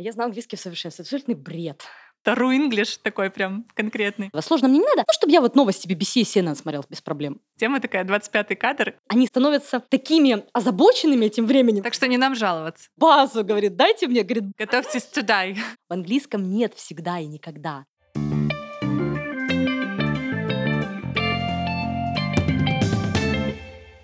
Я знаю английский в совершенстве. Это абсолютный бред. Тару English такой прям конкретный. Сложно мне не надо. Чтобы я вот новости BBC и CNN смотрел без проблем. Тема такая, 25-й кадр. Они становятся такими озабоченными этим временем. Так что не нам жаловаться. Базу, говорит, дайте мне, говорит. Готовьтесь туда. В английском нет всегда и никогда.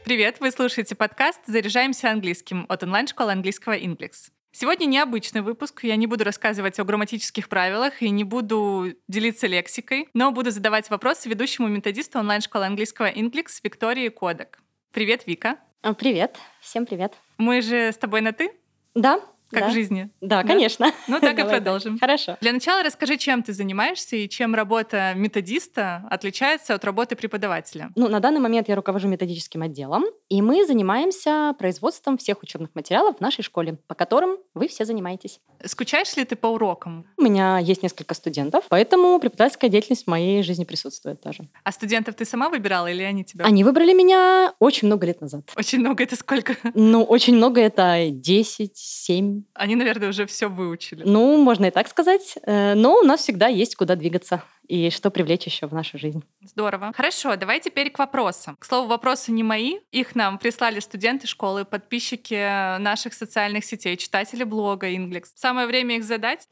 Привет, вы слушаете подкаст «Заряжаемся английским» от онлайн-школы английского «Инглекс». Сегодня необычный выпуск, я не буду рассказывать о грамматических правилах и не буду делиться лексикой, но буду задавать вопросы ведущему методисту онлайн-школы английского «Инглекс» Виктории Кодак. Привет, Вика. Привет, всем привет. Мы же с тобой на «ты»? Да. Как в жизни? Да, конечно. Ну так и продолжим. Хорошо. Для начала расскажи, чем ты занимаешься и чем работа методиста отличается от работы преподавателя. На данный момент я руковожу методическим отделом, и мы занимаемся производством всех учебных материалов в нашей школе, по которым вы все занимаетесь. Скучаешь ли ты по урокам? У меня есть несколько студентов, поэтому преподавательская деятельность в моей жизни присутствует тоже. А студентов ты сама выбирала или они тебя? Они выбрали меня очень много лет назад. Очень много — это сколько? Очень много — это 10, 7. Они, наверное, уже все выучили. Можно и так сказать. Но у нас всегда есть куда двигаться и что привлечь еще в нашу жизнь. Здорово. Хорошо, давай теперь к вопросам. К слову, вопросы не мои. Их нам прислали студенты школы, подписчики наших социальных сетей, читатели блога «Инглекс». Самое время их задать.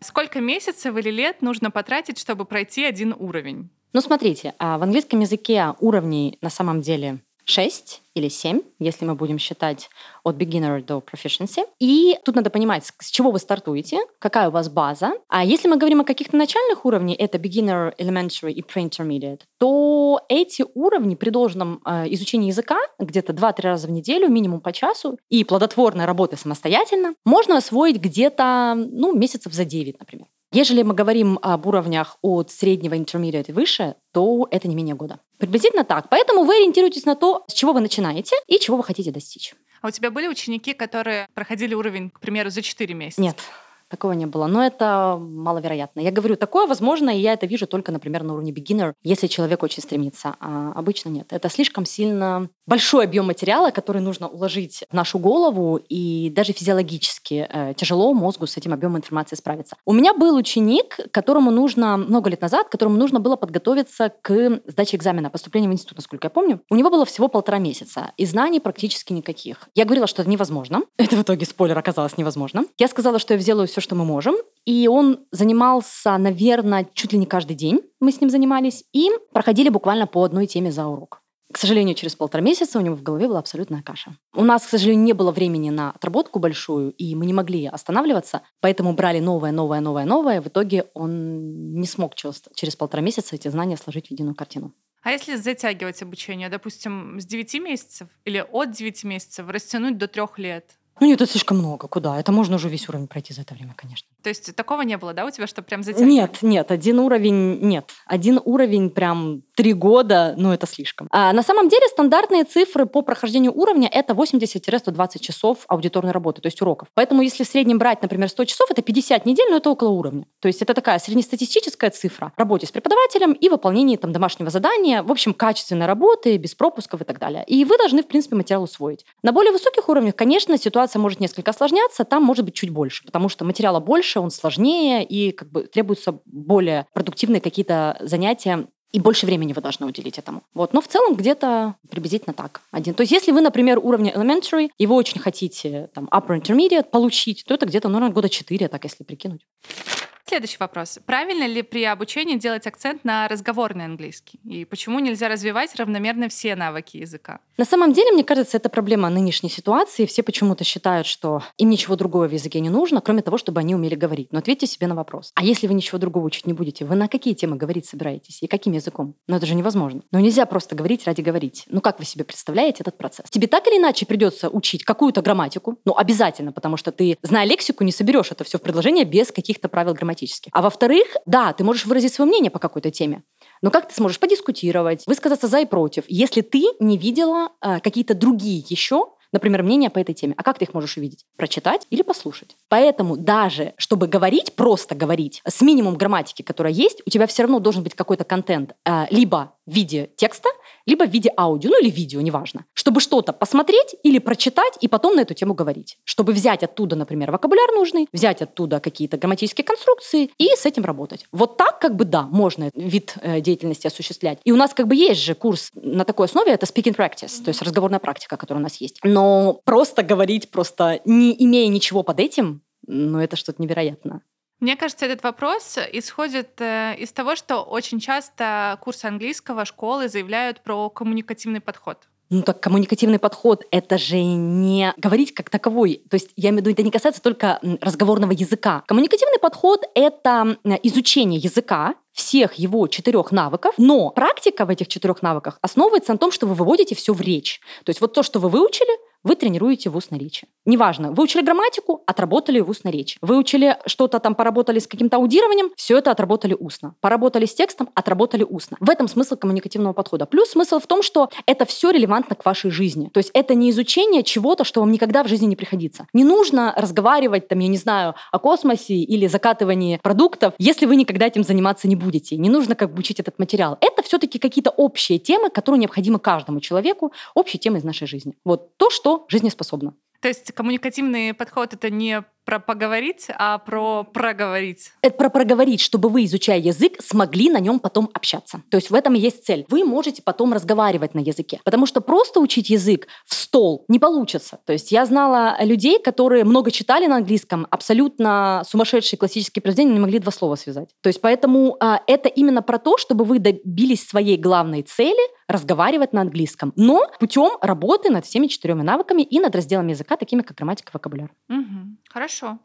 Сколько месяцев или лет нужно потратить, чтобы пройти один уровень? Смотрите, в английском языке уровней на самом деле 6 или 7, если мы будем считать от beginner до proficiency. И тут надо понимать, с чего вы стартуете, какая у вас база. А если мы говорим о каких-то начальных уровнях, это beginner, elementary и pre-intermediate, то эти уровни при должном изучении языка где-то 2-3 раза в неделю, минимум по часу, и плодотворной работы самостоятельно можно освоить где-то месяцев за 9, например. Ежели мы говорим об уровнях от среднего intermediate и выше, то это не менее года. Приблизительно так. Поэтому вы ориентируетесь на то, с чего вы начинаете и чего вы хотите достичь. А у тебя были ученики, которые проходили уровень, к примеру, за 4 месяца? Нет, такого не было. Но это маловероятно. Я говорю, такое возможно, и я это вижу только, например, на уровне beginner, если человек очень стремится. А обычно нет. Это слишком сильно большой объем материала, который нужно уложить в нашу голову, и даже физиологически тяжело мозгу с этим объемом информации справиться. У меня был ученик, которому много лет назад нужно было подготовиться к сдаче экзамена, поступлению в институт, насколько я помню. У него было всего 1,5 месяца, и знаний практически никаких. Я говорила, что это невозможно. Это в итоге, спойлер, оказалось невозможным. Я сказала, что я сделаю все, что мы можем. И он занимался, наверное, чуть ли не каждый день мы с ним занимались, и проходили буквально по одной теме за урок. К сожалению, через 1,5 месяца у него в голове была абсолютная каша. У нас, к сожалению, не было времени на отработку большую, и мы не могли останавливаться, поэтому брали новое. В итоге он не смог через 1,5 месяца эти знания сложить в единую картину. А если затягивать обучение, допустим, с 9 месяцев или от 9 месяцев растянуть до 3 лет? Нет, это слишком много. Куда? Это можно уже весь уровень пройти за это время, конечно. То есть такого не было, да, у тебя, что прям затягивать? Нет, один уровень прям 3 года, это слишком. А на самом деле стандартные цифры по прохождению уровня — это 80-120 часов аудиторной работы, то есть уроков. Поэтому если в среднем брать, например, 100 часов, это 50 недель, но это около уровня. То есть это такая среднестатистическая цифра в работе с преподавателем и выполнении домашнего задания, в общем, качественной работы, без пропусков и так далее. И вы должны, в принципе, материал усвоить. На более высоких уровнях, конечно, ситуация может несколько осложняться, там может быть чуть больше, потому что материала больше, он сложнее, и требуются более продуктивные какие-то занятия, и больше времени вы должны уделить этому. Но в целом где-то приблизительно так. То есть если вы, например, уровня elementary, и вы очень хотите upper intermediate получить, то это где-то, года 4, так если прикинуть. Следующий вопрос. Правильно ли при обучении делать акцент на разговорный английский? И почему нельзя развивать равномерно все навыки языка? На самом деле, мне кажется, это проблема нынешней ситуации. Все почему-то считают, что им ничего другого в языке не нужно, кроме того, чтобы они умели говорить. Но ответьте себе на вопрос. А если вы ничего другого учить не будете, вы на какие темы говорить собираетесь? И каким языком? Это же невозможно. Нельзя просто говорить ради говорить. Как вы себе представляете этот процесс? Тебе так или иначе придется учить какую-то грамматику. Обязательно, потому что ты, зная лексику, не соберешь это все в предложение без каких-то правил грамматики. А во-вторых, да, ты можешь выразить свое мнение по какой-то теме, но как ты сможешь подискутировать, высказаться за и против, если ты не видела какие-то другие еще например, мнения по этой теме. А как ты их можешь увидеть? Прочитать или послушать. Поэтому даже, чтобы говорить, просто говорить, с минимум грамматики, которая есть, у тебя все равно должен быть какой-то контент либо в виде текста, либо в виде аудио, ну или видео, неважно. Чтобы что-то посмотреть или прочитать и потом на эту тему говорить. Чтобы взять оттуда, например, вокабуляр нужный, взять оттуда какие-то грамматические конструкции и с этим работать. Вот так как бы да, можно вид деятельности осуществлять. И у нас как бы есть же курс на такой основе, это speaking practice, то есть разговорная практика, которая у нас есть. Но просто говорить, просто не имея ничего под этим, ну это что-то невероятное. Мне кажется, этот вопрос исходит из того, что очень часто курсы английского школы заявляют про коммуникативный подход. Ну так коммуникативный подход — это же не говорить как таковой. То есть я имею в виду, это не касается только разговорного языка. Коммуникативный подход — это изучение языка, всех его 4 навыков, но практика в этих 4 навыках основывается на том, что вы выводите все в речь. То есть вот то, что вы выучили, вы тренируете в устной речи. Неважно, выучили грамматику, отработали в устной речи. Выучили что-то там, поработали с каким-то аудированием, все это отработали устно. Поработали с текстом, отработали устно. В этом смысл коммуникативного подхода. Плюс смысл в том, что это все релевантно к вашей жизни. То есть это не изучение чего-то, что вам никогда в жизни не приходится. Не нужно разговаривать, там, я не знаю, о космосе или закатывании продуктов, если вы никогда этим заниматься не будете. Не нужно как бы учить этот материал. Это все-таки какие-то общие темы, которые необходимы каждому человеку, общие темы из нашей жизни. Вот то, что жизнеспособна. То есть коммуникативный подход — это не про поговорить, а про проговорить. Это про проговорить, чтобы вы, изучая язык, смогли на нем потом общаться. То есть в этом и есть цель. Вы можете потом разговаривать на языке, потому что просто учить язык в стол не получится. То есть я знала людей, которые много читали на английском, абсолютно сумасшедшие классические произведения, не могли 2 слова связать. То есть поэтому это именно про то, чтобы вы добились своей главной цели — разговаривать на английском, но путем работы над всеми 4 навыками и над разделами языка, такими как грамматика, вокабуляр. Угу. Хорошо.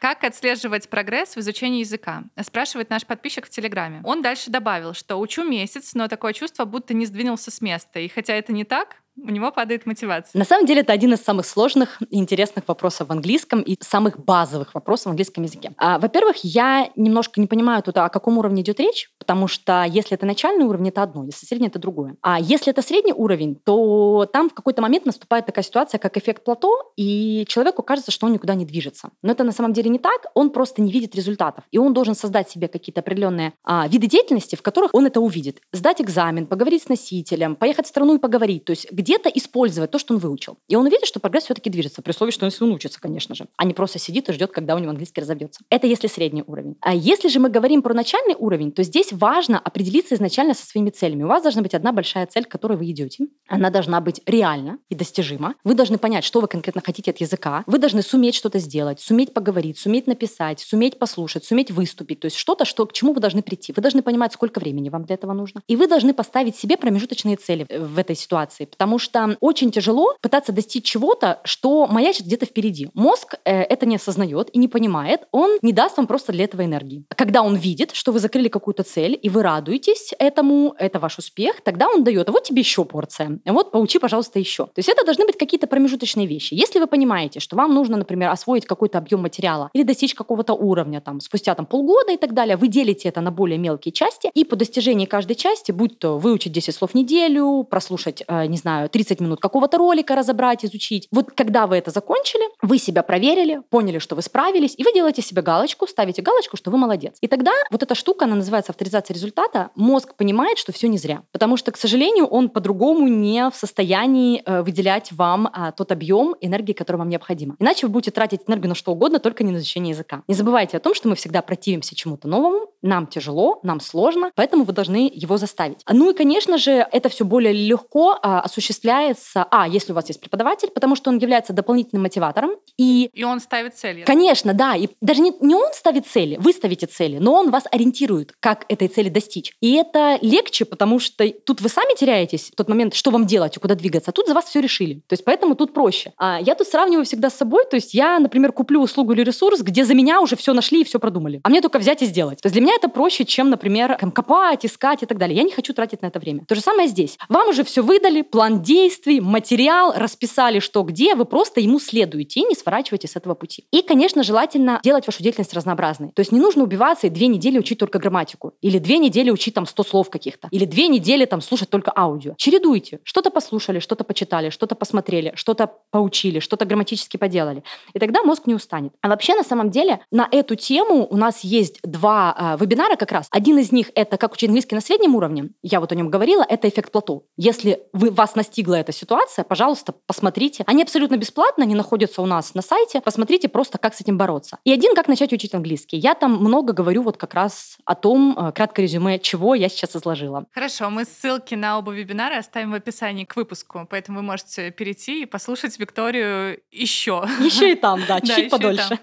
Как отслеживать прогресс в изучении языка? Спрашивает наш подписчик в Телеграме. Он дальше добавил, что учу месяц, но такое чувство, будто не сдвинулся с места. И хотя это не так, у него падает мотивация. На самом деле, это один из самых сложных и интересных вопросов в английском и самых базовых вопросов в английском языке. Во-первых, я немножко не понимаю тут, о каком уровне идет речь, потому что если это начальный уровень, это одно, если средний, это другое. А если это средний уровень, то там в какой-то момент наступает такая ситуация, как эффект плато, и человеку кажется, что он никуда не движется. Но это на самом деле не так, он просто не видит результатов, и он должен создать себе какие-то определенные виды деятельности, в которых он это увидит. Сдать экзамен, поговорить с носителем, поехать в страну и поговорить, то есть где-то использовать то, что он выучил. И он увидит, что прогресс все-таки движется, при условии, что он учится, конечно же, а не просто сидит и ждет, когда у него английский разобьется. Это если средний уровень. А если же мы говорим про начальный уровень, то здесь важно определиться изначально со своими целями. У вас должна быть одна большая цель, к которой вы идете. Она должна быть реальна и достижима. Вы должны понять, что вы конкретно хотите от языка. Вы должны суметь что-то сделать, суметь поговорить, суметь написать, суметь послушать, суметь выступить. То есть что-то, что, к чему вы должны прийти. Вы должны понимать, сколько времени вам для этого нужно. И вы должны поставить себе промежуточные цели в этой ситуации, потому что очень тяжело пытаться достичь чего-то, что маячит где-то впереди. Мозг это не осознает и не понимает, он не даст вам просто для этого энергии. Когда он видит, что вы закрыли какую-то цель, и вы радуетесь этому, это ваш успех, тогда он дает, а вот тебе еще порция, вот поучи, пожалуйста, еще. То есть это должны быть какие-то промежуточные вещи. Если вы понимаете, что вам нужно, например, освоить какой-то объем материала или достичь какого-то уровня там, спустя там, полгода и так далее, вы делите это на более мелкие части, и по достижении каждой части, будь то выучить 10 слов в неделю, прослушать, не знаю, 30 минут какого-то ролика разобрать, изучить. Вот когда вы это закончили, вы себя проверили, поняли, что вы справились, и вы делаете себе галочку, ставите галочку, что вы молодец. И тогда вот эта штука, она называется авторизация результата, мозг понимает, что все не зря. Потому что, к сожалению, он по-другому не в состоянии выделять вам тот объем энергии, который вам необходим. Иначе вы будете тратить энергию на что угодно, только не на изучение языка. Не забывайте о том, что мы всегда противимся чему-то новому, нам тяжело, нам сложно, поэтому вы должны его заставить. Ну и, конечно же, это все более легко осуществляется, если у вас есть преподаватель, потому что он является дополнительным мотиватором. И он ставит цели. Конечно, да. И даже не он ставит цели, вы ставите цели, но он вас ориентирует, как этой цели достичь. И это легче, потому что тут вы сами теряетесь в тот момент, что вам делать и куда двигаться, а тут за вас все решили. То есть поэтому тут проще. Я тут сравниваю всегда с собой, то есть я, например, куплю услугу или ресурс, где за меня уже все нашли и все продумали, а мне только взять и сделать. То есть для меня меня это проще, чем, например, копать, искать и так далее. Я не хочу тратить на это время. То же самое здесь. Вам уже все выдали, план действий, материал, расписали, что где, вы просто ему следуете и не сворачиваете с этого пути. И, конечно, желательно делать вашу деятельность разнообразной. То есть не нужно убиваться и 2 недели учить только грамматику, или 2 недели учить там 100 слов каких-то, или 2 недели там слушать только аудио. Чередуйте. Что-то послушали, что-то почитали, что-то посмотрели, что-то поучили, что-то грамматически поделали. И тогда мозг не устанет. А вообще, на самом деле, на эту тему у нас есть 2 вебинара как раз. Один из них — это «Как учить английский на среднем уровне». Я вот о нем говорила. Это эффект плато. Если вас настигла эта ситуация, пожалуйста, посмотрите. Они абсолютно бесплатно, они находятся у нас на сайте. Посмотрите просто, как с этим бороться. И один — «Как начать учить английский». Я там много говорю вот как раз о том, краткое резюме, чего я сейчас изложила. Хорошо, мы ссылки на оба вебинара оставим в описании к выпуску, поэтому вы можете перейти и послушать Викторию еще. Еще и там, да, чуть подольше.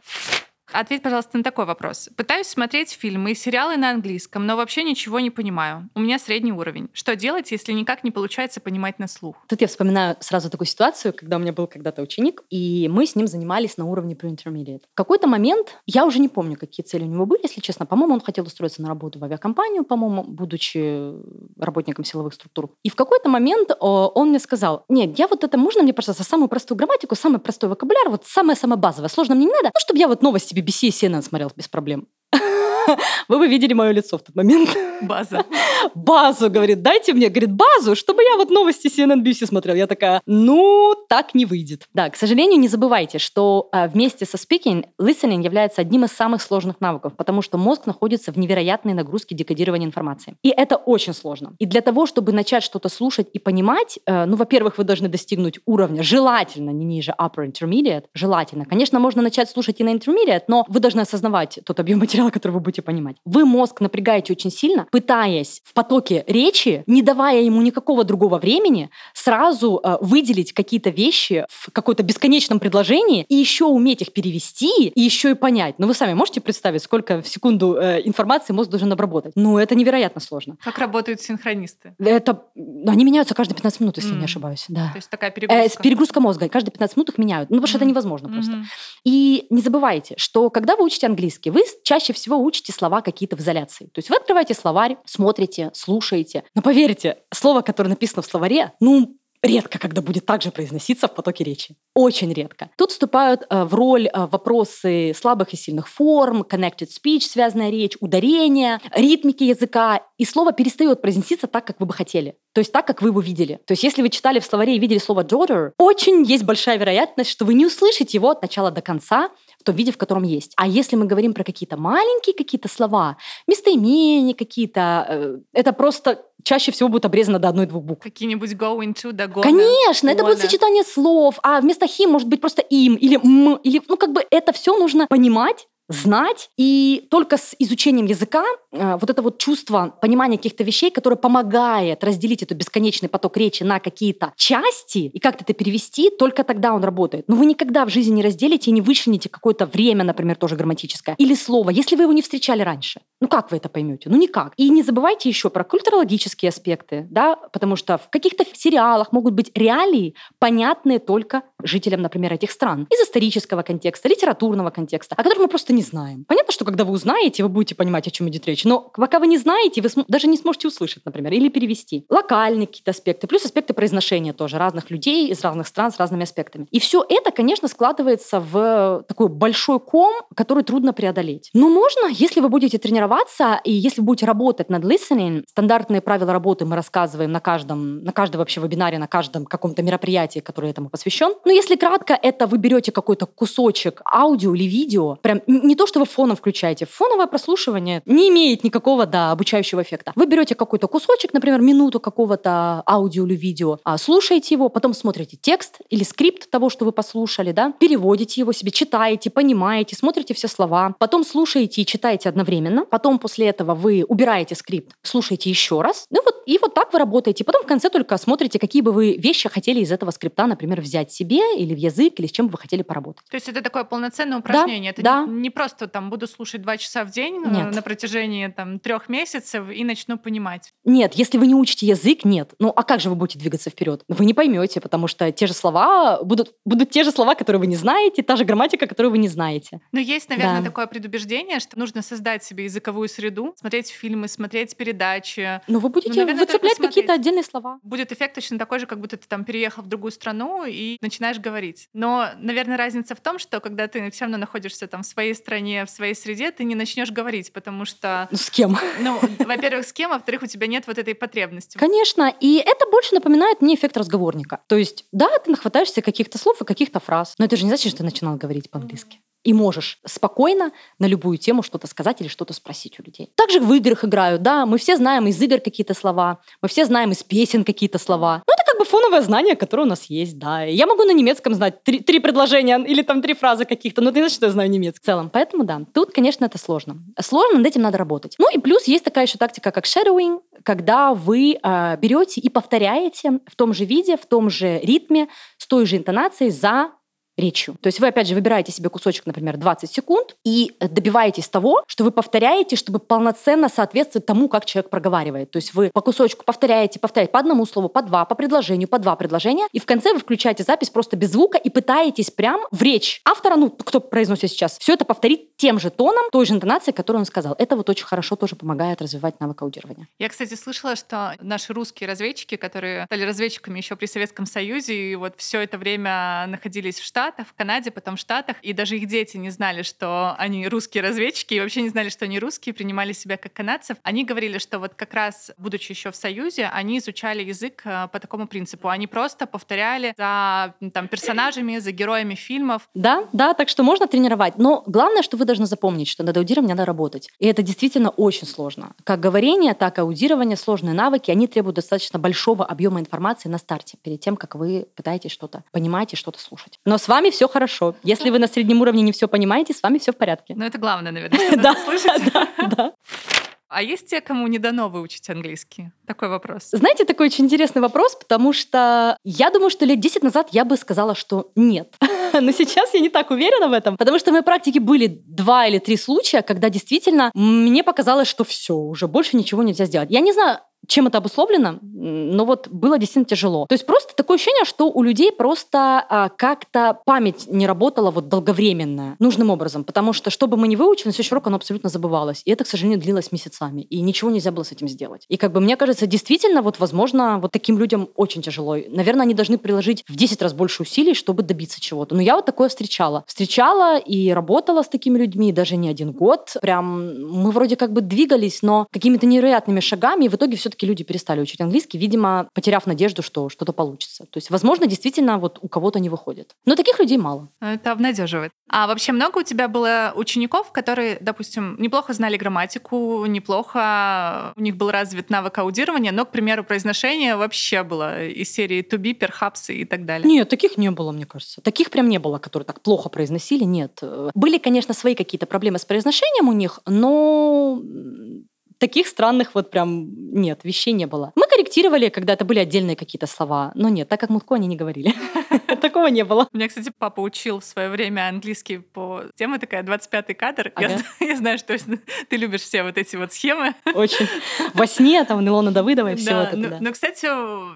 Ответь, пожалуйста, на такой вопрос. Пытаюсь смотреть фильмы и сериалы на английском, но вообще ничего не понимаю. У меня средний уровень. Что делать, если никак не получается понимать на слух? Тут я вспоминаю сразу такую ситуацию, когда у меня был когда-то ученик, и мы с ним занимались на уровне pre-intermediate. В какой-то момент, я уже не помню, какие цели у него были, если честно. По-моему, он хотел устроиться на работу в авиакомпанию, по-моему, будучи работником силовых структур. И в какой-то момент он мне сказал: нет, я вот это, можно мне, пожалуйста, самую простую грамматику, самый простой вокабуляр, вот самое-самое базовое, сложно мне не надо, ну, чтобы я вот новости BBC и CNN смотрел без проблем. Вы бы видели мое лицо в тот момент. База. Базу, говорит, дайте мне, говорит, базу, чтобы я вот новости CNBC смотрел. Я такая, ну, так не выйдет. Да, к сожалению, не забывайте, что вместе со speaking, listening является одним из самых сложных навыков, потому что мозг находится в невероятной нагрузке декодирования информации. И это очень сложно. И для того, чтобы начать что-то слушать и понимать, ну, во-первых, вы должны достигнуть уровня, желательно не ниже upper intermediate, желательно. Конечно, можно начать слушать и на intermediate, но вы должны осознавать тот объем материала, который вы будете понимать. Вы мозг напрягаете очень сильно, пытаясь в потоке речи, не давая ему никакого другого времени, сразу выделить какие-то вещи в каком-то бесконечном предложении и еще уметь их перевести, и еще и понять. Но вы сами можете представить, сколько в секунду информации мозг должен обработать? Ну, это невероятно сложно. Как работают синхронисты? Это... Они меняются каждые 15 минут, если я не ошибаюсь. Да. То есть такая перегрузка? Перегрузка мозга. Каждые 15 минут их меняют. Ну, потому что это невозможно просто. И не забывайте, что когда вы учите английский, вы чаще всего учите слова какие-то в изоляции. То есть вы открываете словарь, смотрите, слушаете. Но поверьте, слово, которое написано в словаре, ну, редко когда будет так же произноситься в потоке речи. Очень редко. Тут вступают в роль вопросы слабых и сильных форм, connected speech, связанная речь, ударения, ритмики языка. И слово перестает произноситься так, как вы бы хотели. То есть так, как вы его видели. То есть если вы читали в словаре и видели слово daughter, очень есть большая вероятность, что вы не услышите его от начала до конца в том виде, в котором есть. А если мы говорим про какие-то маленькие какие-то слова, местоимения какие-то, это просто чаще всего будет обрезано до 1-2 букв. Какие-нибудь going to, да, gonna. Конечно, это будет сочетание слов, а вместо him может быть просто им или м, или, ну, как бы это все нужно понимать, знать, и только с изучением языка вот это вот чувство понимания каких-то вещей, которое помогает разделить этот бесконечный поток речи на какие-то части и как-то это перевести, только тогда он работает. Но вы никогда в жизни не разделите и не вычлените какое-то время, например, тоже грамматическое, или слово, если вы его не встречали раньше. Ну как вы это поймете? Ну никак. И не забывайте еще про культурологические аспекты, да, потому что в каких-то сериалах могут быть реалии, понятные только жителям, например, этих стран. Из исторического контекста, литературного контекста, о котором мы просто не знаем. Понятно, что когда вы узнаете, вы будете понимать, о чем идет речь, но пока вы не знаете, вы даже не сможете услышать, например, или перевести. Локальные какие-то аспекты, плюс аспекты произношения тоже разных людей из разных стран с разными аспектами. И все это, конечно, складывается в такой большой ком, который трудно преодолеть. Но можно, если вы будете тренироваться и если будете работать над listening, стандартные правила работы мы рассказываем на каждом вообще вебинаре, на каждом каком-то мероприятии, которое этому посвящен. Но если кратко, это вы берете какой-то кусочек аудио или видео, прям не то, что вы фоном включаете. Фоновое прослушивание не имеет никакого, да, обучающего эффекта. Вы берете какой-то кусочек, например, минуту какого-то аудио или видео, слушаете его, потом смотрите текст или скрипт того, что вы послушали, да, переводите его себе, читаете, понимаете, смотрите все слова, потом слушаете и читаете одновременно, потом после этого вы убираете скрипт, слушаете еще раз, ну вот и вот так вы работаете. Потом в конце только смотрите, какие бы вы вещи хотели из этого скрипта, например, взять себе или в язык, или с чем бы вы хотели поработать. То есть это такое полноценное упражнение? Да, это да. Не просто там буду слушать 2 часа в день на протяжении там 3 месяцев и начну понимать? Нет, если вы не учите язык, нет. Ну а как же вы будете двигаться вперед? Вы не поймете, потому что те же слова будут те же слова, которые вы не знаете, та же грамматика, которую вы не знаете. Но есть, наверное, такое предубеждение, что нужно создать себе языковую среду, смотреть фильмы, смотреть передачи. Но вы будете выцеплять какие-то отдельные слова. Будет эффект точно такой же, как будто ты там переехал в другую страну и начинаешь говорить. Но, наверное, разница в том, что когда ты все равно находишься там в своей стране, в своей среде, ты не начнешь говорить, потому что... С кем? Ну, во-первых, с кем, а во-вторых, у тебя нет вот этой потребности. Конечно, и это больше напоминает мне эффект разговорника. То есть, да, ты нахватаешься каких-то слов и каких-то фраз, но это же не значит, что ты начинал говорить по-английски. И можешь спокойно на любую тему что-то сказать или что-то спросить у людей. Также в играх играют, да, мы все знаем из игр какие-то слова, мы все знаем из песен какие-то слова. Ну, это как бы фоновое знание, которое у нас есть, да. Я могу на немецком знать 3 предложения или там 3 фразы каких-то, но это не значит, что я знаю немецкий в целом. Поэтому, да, тут, конечно, это сложно. Сложно, над этим надо работать. Ну и плюс есть такая еще тактика, как shadowing, когда вы берете и повторяете в том же виде, в том же ритме, с той же интонацией за речью. То есть вы, опять же, выбираете себе кусочек, например, 20 секунд и добиваетесь того, что вы повторяете, чтобы полноценно соответствовать тому, как человек проговаривает. То есть вы по кусочку повторяете по одному слову, по 2, по предложению, по 2 предложения, и в конце вы включаете запись просто без звука и пытаетесь прям в речь автора, ну, кто произносит сейчас, все это повторить тем же тоном, той же интонацией, которую он сказал. Это вот очень хорошо тоже помогает развивать навык аудирования. Я, кстати, слышала, что наши русские разведчики, которые стали разведчиками еще при Советском Союзе и вот все это время находились в Штатах, в Канаде, потом в Штатах, и даже их дети не знали, что они русские разведчики, и вообще не знали, что они русские, принимали себя как канадцев. Они говорили, что вот как раз, будучи еще в Союзе, они изучали язык по такому принципу. Они просто повторяли за там, персонажами, за героями фильмов. Да, так что можно тренировать. Но главное, что вы должны запомнить, что над аудированием надо работать. И это действительно очень сложно. Как говорение, так и аудирование, сложные навыки, они требуют достаточно большого объема информации на старте, перед тем, как вы пытаетесь что-то понимать и что-то слушать. Но с вами все хорошо. Если вы на среднем уровне не все понимаете, с вами все в порядке. Ну, это главное, наверное, что надо слышать. Да. А есть те, кому не дано выучить английский? Такой вопрос. Знаете, такой очень интересный вопрос, потому что я думаю, что лет 10 назад я бы сказала, что нет. Но сейчас я не так уверена в этом, потому что в моей практике были 2 или 3 случая, когда действительно мне показалось, что все, уже больше ничего нельзя сделать. Я не знаю, чем это обусловлено, но вот было действительно тяжело. То есть просто такое ощущение, что у людей просто как-то память не работала вот долговременная, нужным образом, потому что, что бы мы ни выучили, на следующий урок оно абсолютно забывалось. И это, к сожалению, длилось месяцами, и ничего нельзя было с этим сделать. И как бы мне кажется, действительно, вот возможно, вот таким людям очень тяжело. Наверное, они должны приложить в 10 раз больше усилий, чтобы добиться чего-то. Но я вот такое встречала. Встречала и работала с такими людьми даже не 1 год. Прям мы вроде как бы двигались, но какими-то невероятными шагами, и в итоге все-таки люди перестали учить английский, видимо, потеряв надежду, что что-то получится. То есть, возможно, действительно вот у кого-то не выходит. Но таких людей мало. Это обнадеживает. А вообще много у тебя было учеников, которые, допустим, неплохо знали грамматику, неплохо у них был развит навык аудирования, но, к примеру, произношение вообще было из серии to be, perhaps и так далее? Нет, таких не было, мне кажется. Таких прям не было, которые так плохо произносили, нет. Были, конечно, свои какие-то проблемы с произношением у них, но... Таких странных вот прям нет, вещей не было. Мы корректировали, когда это были отдельные какие-то слова, но нет, так как мутко они не говорили. Такого не было. У меня, кстати, папа учил в свое время английский по теме такая 25-й кадр. Ага. Я знаю, что ты любишь все вот эти вот схемы. Очень. Во сне, там, Илона Давыдова и все вот это. Но, кстати,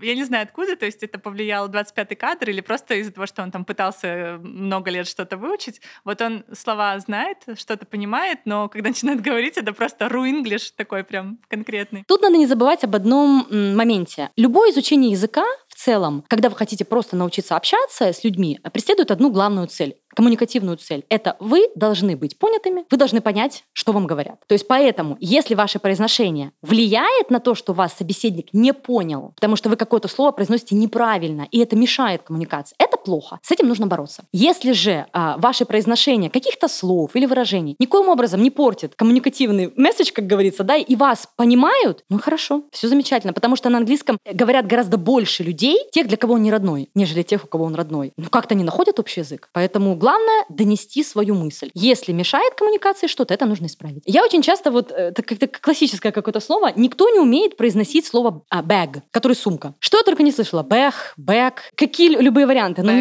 я не знаю откуда, то есть это повлияло 25-й кадр или просто из-за того, что он там пытался много лет что-то выучить. Вот он слова знает, что-то понимает, но когда начинает говорить, это просто ру-инглиш такой прям конкретный. Тут надо не забывать об одном моменте. Любое изучение языка в целом, когда вы хотите просто научиться общаться с людьми, преследует одну главную цель, коммуникативную цель. Это вы должны быть понятыми, вы должны понять, что вам говорят. То есть поэтому, если ваше произношение влияет на то, что вас собеседник не понял, потому что вы какое-то слово произносите неправильно, и это мешает коммуникации, это плохо. С этим нужно бороться. Если же ваше произношение каких-то слов или выражений никоим образом не портит коммуникативный месседж, как говорится, да, и вас понимают, ну хорошо, все замечательно, потому что на английском говорят гораздо больше людей, тех, для кого он не родной, нежели тех, у кого он родной. Ну как-то не находят общий язык. Поэтому главное — донести свою мысль. Если мешает коммуникации что-то, это нужно исправить. Я очень часто, вот это классическое какое-то слово, никто не умеет произносить слово bag, который сумка. Что я только не слышала. Бэх, бэк, какие любые варианты. Но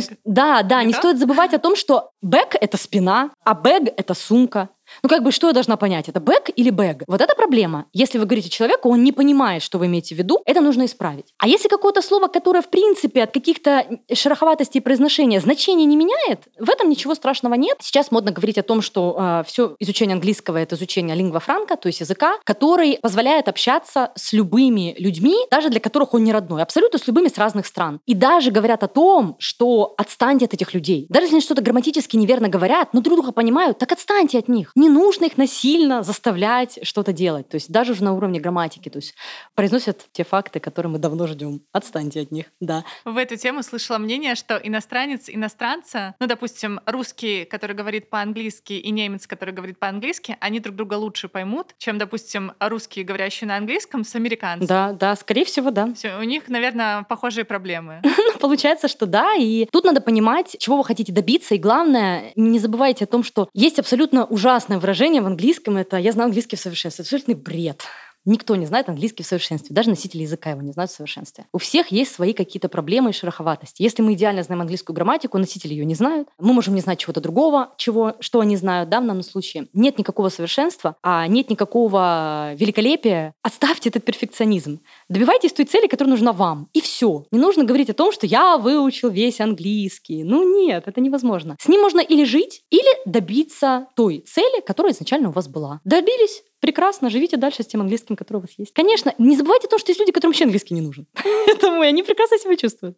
не стоит забывать о том, что бэк — это спина, а bag — это сумка. Ну, как бы, что я должна понять? Это бэг или бэг? Вот это проблема. Если вы говорите человеку, он не понимает, что вы имеете в виду, это нужно исправить. А если какое-то слово, которое, в принципе, от каких-то шероховатостей произношения значение не меняет, в этом ничего страшного нет. Сейчас модно говорить о том, что все изучение английского — это изучение лингва франка, то есть языка, который позволяет общаться с любыми людьми, даже для которых он не родной, абсолютно с любыми с разных стран. И даже говорят о том, что отстаньте от этих людей. Даже если они что-то грамматически неверно говорят, но друг друга понимают, так отстаньте от них. Не нужно их насильно заставлять что-то делать. То есть даже уже на уровне грамматики. То есть произносят те факты, которые мы давно ждем. Отстаньте от них, да. В эту тему слышала мнение, что иностранец иностранца, ну, допустим, русский, который говорит по-английски, и немец, который говорит по-английски, они друг друга лучше поймут, чем, допустим, русские, говорящие на английском, с американцем. Да, скорее всего, да. Всё, у них, наверное, похожие проблемы. Получается, что да. И тут надо понимать, чего вы хотите добиться. И главное, не забывайте о том, что есть абсолютно ужасное выражение в английском — это «я знаю английский в совершенстве». Это абсолютный бред. Никто не знает английский в совершенстве. Даже носители языка его не знают в совершенстве. У всех есть свои какие-то проблемы и шероховатости. Если мы идеально знаем английскую грамматику, носители ее не знают. Мы можем не знать чего-то другого, что они знают, да, в данном случае. Нет никакого совершенства, а нет никакого великолепия. Отставьте этот перфекционизм. Добивайтесь той цели, которая нужна вам. И все. Не нужно говорить о том, что я выучил весь английский. Ну нет, это невозможно. С ним можно или жить, или добиться той цели, которая изначально у вас была. Добились? Прекрасно, живите дальше с тем английским, который у вас есть. Конечно, не забывайте о том, что есть люди, которым вообще английский не нужен. Поэтому они прекрасно себя чувствуют.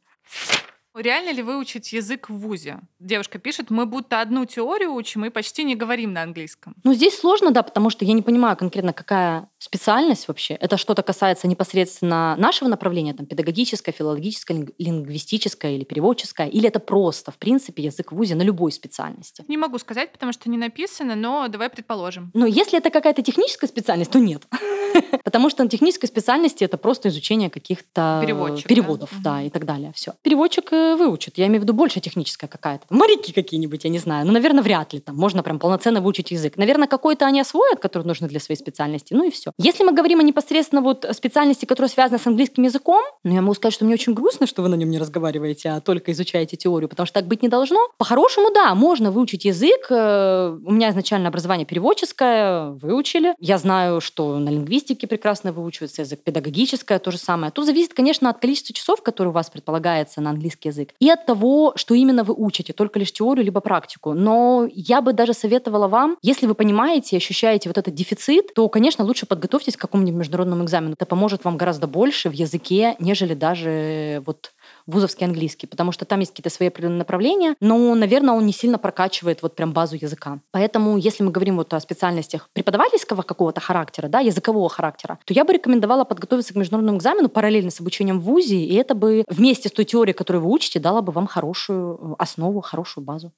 Реально ли выучить язык в вузе? Девушка пишет, мы будто одну теорию учим и почти не говорим на английском. Ну, здесь сложно, да, потому что я не понимаю конкретно, какая специальность вообще. Это что-то касается непосредственно нашего направления, там, педагогическое, филологическое, лингвистическое или переводческое, или это просто, в принципе, язык в вузе на любой специальности? Не могу сказать, потому что не написано, но давай предположим. Но если это какая-то техническая специальность, то нет. Потому что на технической специальности это просто изучение каких-то переводов, да, и так далее. Все. Переводчик выучат. Я имею в виду больше техническая какая-то. Моряки какие-нибудь, я не знаю. Ну, наверное, вряд ли там можно прям полноценно выучить язык. Наверное, какой-то они освоят, который нужен для своей специальности. Ну и все. Если мы говорим о непосредственно вот специальности, которая связана с английским языком, ну, я могу сказать, что мне очень грустно, что вы на нем не разговариваете, а только изучаете теорию, потому что так быть не должно. По-хорошему, да, можно выучить язык. У меня изначально образование переводческое, выучили. Я знаю, что на лингвистике прекрасно выучивается язык, педагогическое то же самое. Тут зависит, конечно, от количества часов, которые у вас предполагается на английский язык, и от того, что именно вы учите, только лишь теорию, либо практику. Но я бы даже советовала вам, если вы понимаете и ощущаете вот этот дефицит, то, конечно, лучше подготовьтесь к какому-нибудь международному экзамену. Это поможет вам гораздо больше в языке, нежели даже вот вузовский английский, потому что там есть какие-то свои определенные направления, но, наверное, он не сильно прокачивает вот прям базу языка. Поэтому, если мы говорим вот о специальностях преподавательского какого-то характера, да, языкового характера, то я бы рекомендовала подготовиться к международному экзамену параллельно с обучением в вузе, и это бы вместе с той теорией, которую вы учите, дало бы вам хорошую основу, хорошую базу.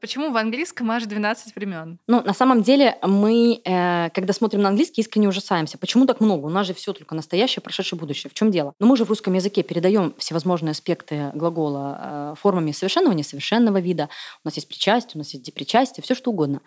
Почему в английском аж 12 времен? Ну, на самом деле, мы, когда смотрим на английский, искренне ужасаемся. Почему так много? У нас же все только настоящее, прошедшее, будущее. В чем дело? Но мы же в русском языке передаем всевозможные аспекты глагола формами совершенного, несовершенного вида. У нас есть причастие, у нас есть депричастие, все что угодно.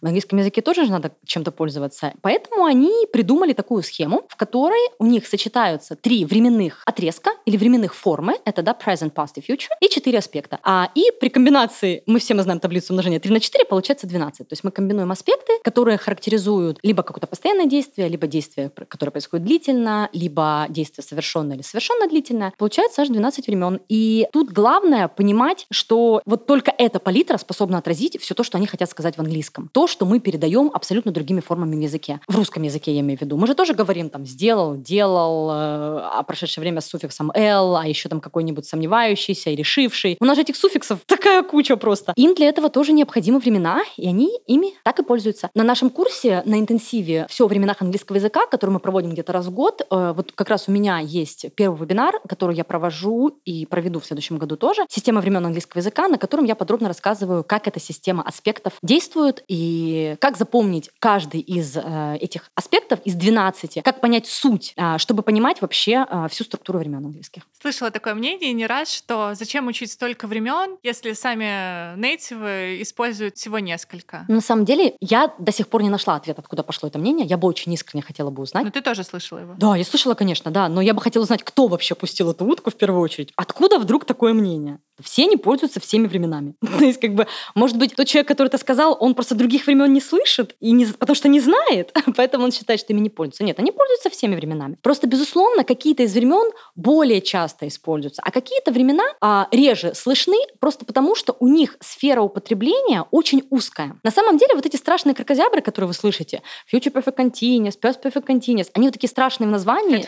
В английском языке тоже же надо чем-то пользоваться. Поэтому они придумали такую схему, в которой у них сочетаются 3 временных отрезка или временных формы. Это, да, present, past и future. И 4 аспекта. И при комбинации, мы все мы знаем таблицу умножение 3 на 4, получается 12. То есть мы комбинуем аспекты, которые характеризуют либо какое-то постоянное действие, либо действие, которое происходит длительно, либо действие совершенное или совершенно длительное. Получается аж 12 времен. И тут главное понимать, что вот только эта палитра способна отразить все то, что они хотят сказать в английском. То, что мы передаем абсолютно другими формами в языке. В русском языке я имею в виду. Мы же тоже говорим там «сделал», «делал», а прошедшее время с суффиксом «л», а еще там какой-нибудь сомневающийся и решивший. У нас же этих суффиксов такая куча просто. Им для этого тоже необходимы времена, и они ими так и пользуются. На нашем курсе, на интенсиве «Все о временах английского языка», который мы проводим где-то раз в год, вот как раз у меня есть первый вебинар, который я провожу и проведу в следующем году тоже, «Система времен английского языка», на котором я подробно рассказываю, как эта система аспектов действует и как запомнить каждый из этих аспектов, из 12, как понять суть, чтобы понимать вообще всю структуру времен английских. Слышала такое мнение не раз, что зачем учить столько времен, если сами нейтивы используют всего несколько. На самом деле, я до сих пор не нашла ответ, откуда пошло это мнение. Я бы очень искренне хотела бы узнать. Но ты тоже слышала его? Да, я слышала, конечно, да. Но я бы хотела узнать, кто вообще пустил эту утку в первую очередь. Откуда вдруг такое мнение? Все не пользуются всеми временами. То есть, как бы, может быть, тот человек, который это сказал, он просто других времен не слышит, и не, потому что не знает, поэтому он считает, что ими не пользуются. Нет, они пользуются всеми временами. Просто, безусловно, какие-то из времен более часто используются, а какие-то времена реже слышны просто потому, что у них сфера употребления очень узкая. На самом деле, вот эти страшные кракозябры, которые вы слышите, future perfect continuous, past perfect continuous, они вот такие страшные в названии.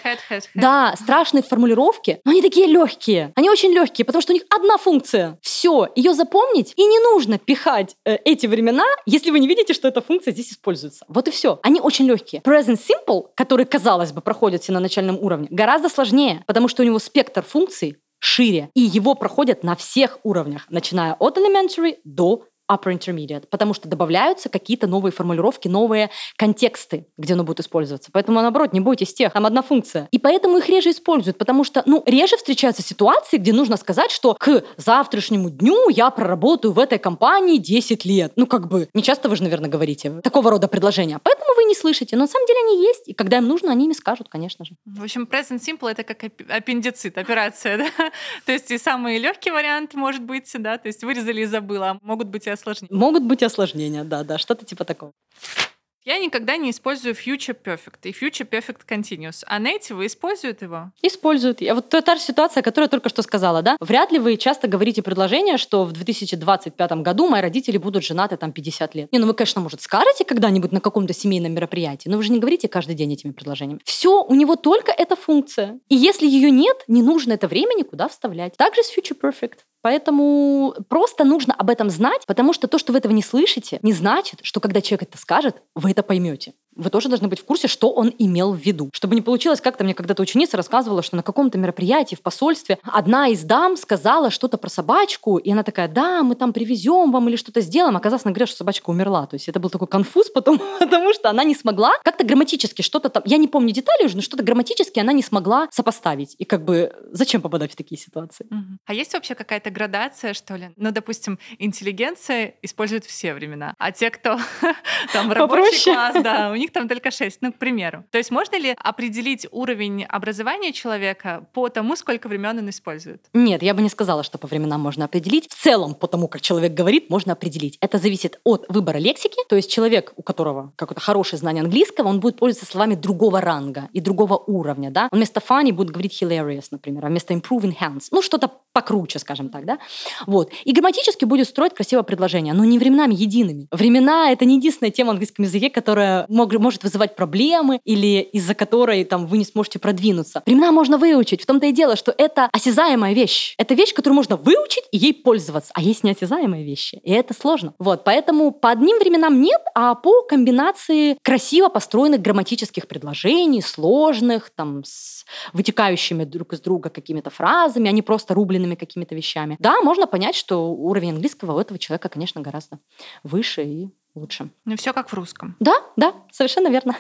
Да, страшные в формулировке, но они такие легкие. Они очень легкие, потому что у них одна функция. Все, ее запомнить, и не нужно пихать эти времена, если вы не видите, что эта функция здесь используется. Вот и все. Они очень легкие. Present Simple, который, казалось бы, проходит все на начальном уровне, гораздо сложнее, потому что у него спектр функций шире, и его проходят на всех уровнях, начиная от elementary до upper intermediate, потому что добавляются какие-то новые формулировки, новые контексты, где оно будет использоваться. Поэтому, наоборот, не бойтесь тех, там одна функция. И поэтому их реже используют, потому что, реже встречаются ситуации, где нужно сказать, что к завтрашнему дню я проработаю в этой компании 10 лет. Не часто вы же, наверное, говорите такого рода предложения. Поэтому вы не слышите. Но на самом деле они есть, и когда им нужно, они ими скажут, конечно же. В общем, present simple — это как аппендицит, операция, да? То есть и самый легкий вариант может быть, да? То есть вырезали и забыла. Могут быть осложнения. Могут быть осложнения, да, что-то типа такого. Я никогда не использую future perfect и future perfect continuous. А native используют его? Используют. Вот та же ситуация, которую я только что сказала, да? Вряд ли вы часто говорите предложение, что в 2025 году мои родители будут женаты там 50 лет. Вы, конечно, может, скажете когда-нибудь на каком-то семейном мероприятии, но вы же не говорите каждый день этими предложениями. Все, у него только эта функция. И если ее нет, не нужно это время никуда вставлять. Также с future perfect. Поэтому просто нужно об этом знать, потому что то, что вы этого не слышите, не значит, что когда человек это скажет, вы это поймете. Вы тоже должны быть в курсе, что он имел в виду. Чтобы не получилось, как-то мне когда-то ученица рассказывала, что на каком-то мероприятии в посольстве одна из дам сказала что-то про собачку, и она такая, да, мы там привезем вам или что-то сделаем. Оказалось, она говорила, что собачка умерла. То есть это был такой конфуз потом, потому что она не смогла как-то грамматически что-то там, я не помню детали уже, но что-то грамматически она не смогла сопоставить. И зачем попадать в такие ситуации? А есть вообще какая-то градация, что ли? Допустим, интеллигенция использует все времена, а те, кто там рабочий класс, да, у них там только 6, к примеру. То есть можно ли определить уровень образования человека по тому, сколько времен он использует? Нет, я бы не сказала, что по временам можно определить. В целом, по тому, как человек говорит, можно определить. Это зависит от выбора лексики, то есть человек, у которого какое-то хорошее знание английского, он будет пользоваться словами другого ранга и другого уровня, да? Он вместо funny будет говорить hilarious, например, а вместо improve enhance, что-то покруче, скажем так, да? Вот. И грамматически будет строить красивое предложение, но не временами едиными. Времена — это не единственная тема в английском языке, которая может вызывать проблемы или из-за которой вы не сможете продвинуться. Времена можно выучить. В том-то и дело, что это осязаемая вещь. Это вещь, которую можно выучить и ей пользоваться. А есть неосязаемые вещи. И это сложно. Поэтому по одним временам нет, а по комбинации красиво построенных грамматических предложений, сложных, с вытекающими друг из друга какими-то фразами, а не просто рубленными какими-то вещами. Да, можно понять, что уровень английского у этого человека, конечно, гораздо выше и лучше. Все как в русском. Да, совершенно верно.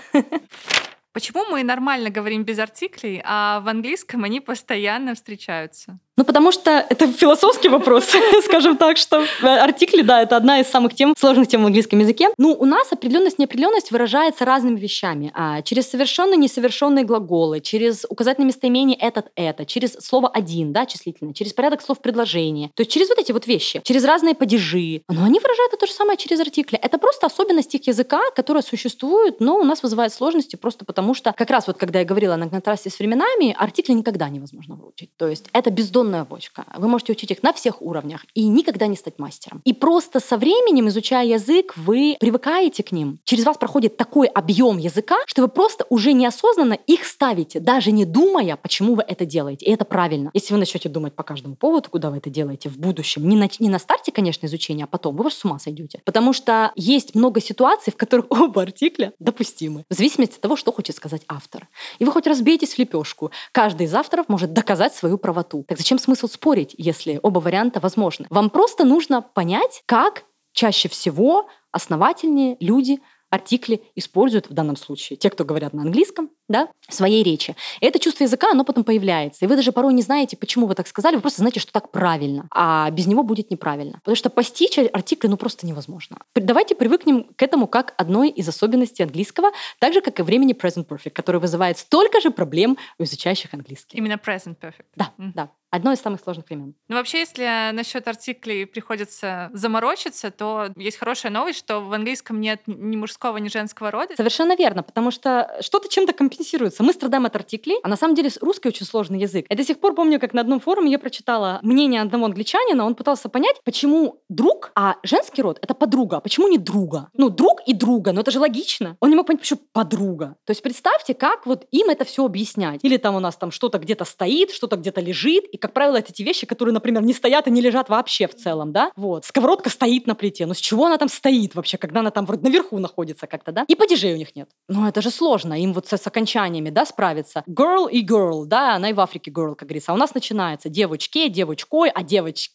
Почему мы нормально говорим без артиклей, а в английском они постоянно встречаются? Потому что это философский вопрос, скажем так, что артикли, да, это одна из самых сложных тем в английском языке. У нас определенность, неопределенность выражается разными вещами. Через совершенные, несовершенные глаголы, через указательное местоимение этот, это, через слово один, да, числительное, через порядок слов предложения. То есть через вот эти вот вещи, через разные падежи. Но они выражают то же самое через артикли. Это просто особенность их языка, которая существует, но у нас вызывает сложности просто потому, что как раз когда я говорила на контрасте с временами, артикли никогда невозможно выучить. То есть это бездонно бочка. Вы можете учить их на всех уровнях и никогда не стать мастером. И просто со временем, изучая язык, вы привыкаете к ним. Через вас проходит такой объем языка, что вы просто уже неосознанно их ставите, даже не думая, почему вы это делаете. И это правильно. Если вы начнете думать по каждому поводу, куда вы это делаете в будущем, не на старте, конечно, изучения, а потом, вы просто с ума сойдете. Потому что есть много ситуаций, в которых оба артикля допустимы, в зависимости от того, что хочет сказать автор. И вы хоть разбейтесь в лепешку. Каждый из авторов может доказать свою правоту. Так зачем смысл спорить, если оба варианта возможны? Вам просто нужно понять, как чаще всего основательные люди артикли используют в данном случае. Те, кто говорят на английском, да, в своей речи. И это чувство языка, оно потом появляется. И вы даже порой не знаете, почему вы так сказали, вы просто знаете, что так правильно, а без него будет неправильно. Потому что постичь артикль, просто невозможно. Давайте привыкнем к этому как одной из особенностей английского, так же, как и времени present perfect, который вызывает столько же проблем у изучающих английский. Именно present perfect? Да, да. Одно из самых сложных времен. Ну, вообще, если насчет артиклей приходится заморочиться, то есть хорошая новость, что в английском нет ни мужского, ни женского рода. Совершенно верно, потому что что-то чем-то компенсируется. Мы страдаем от артиклей, а на самом деле русский очень сложный язык. Я до сих пор помню, как на одном форуме я прочитала мнение одного англичанина, он пытался понять, почему друг, а женский род — это подруга, почему не друга? Ну, друг и друга, но это же логично. Он не мог понять, почему подруга. То есть представьте, как вот им это все объяснять. Или там у нас там что-то где-то стоит, что-то где-то лежит, и, как правило, это те вещи, которые, например, не стоят и не лежат вообще в целом, да? Вот. Сковородка стоит на плите, но с чего она там стоит вообще, когда она там вроде наверху находится как-то, да? И падежей у них нет. Ну, это же сложно, им вот с окончаниями, да, справиться. Girl и girl, да, она и в Африке girl, как говорится. А у нас начинается девочки, девочкой, а девочки,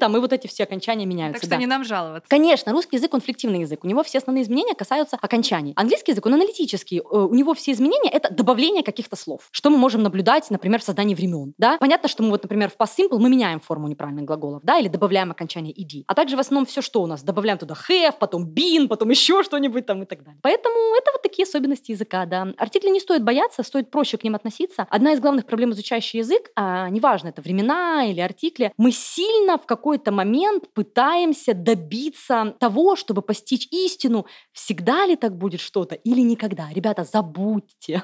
там, и вот эти все окончания меняются. Так что да. Не нам жаловаться. Конечно, русский язык конфликтивный язык. У него все основные изменения касаются окончаний. Английский язык, он аналитический. У него все изменения — это добавление каких-то слов, что мы можем наблюдать, например, в создании времен. Да? Понятно, что мы, вот, например, в past simple мы меняем форму неправильных глаголов, да, или добавляем окончание -ed. А также в основном все, что у нас. Добавляем туда have, потом been, потом еще что-нибудь там и так далее. Поэтому это вот такие особенности языка, да. Артикли не стоит бояться, стоит проще к ним относиться. Одна из главных проблем, изучающий язык, неважно, это времена или артикли, мы сильно в какой-то момент пытаемся добиться того, чтобы постичь истину. Всегда ли так будет что-то или никогда? Ребята, забудьте.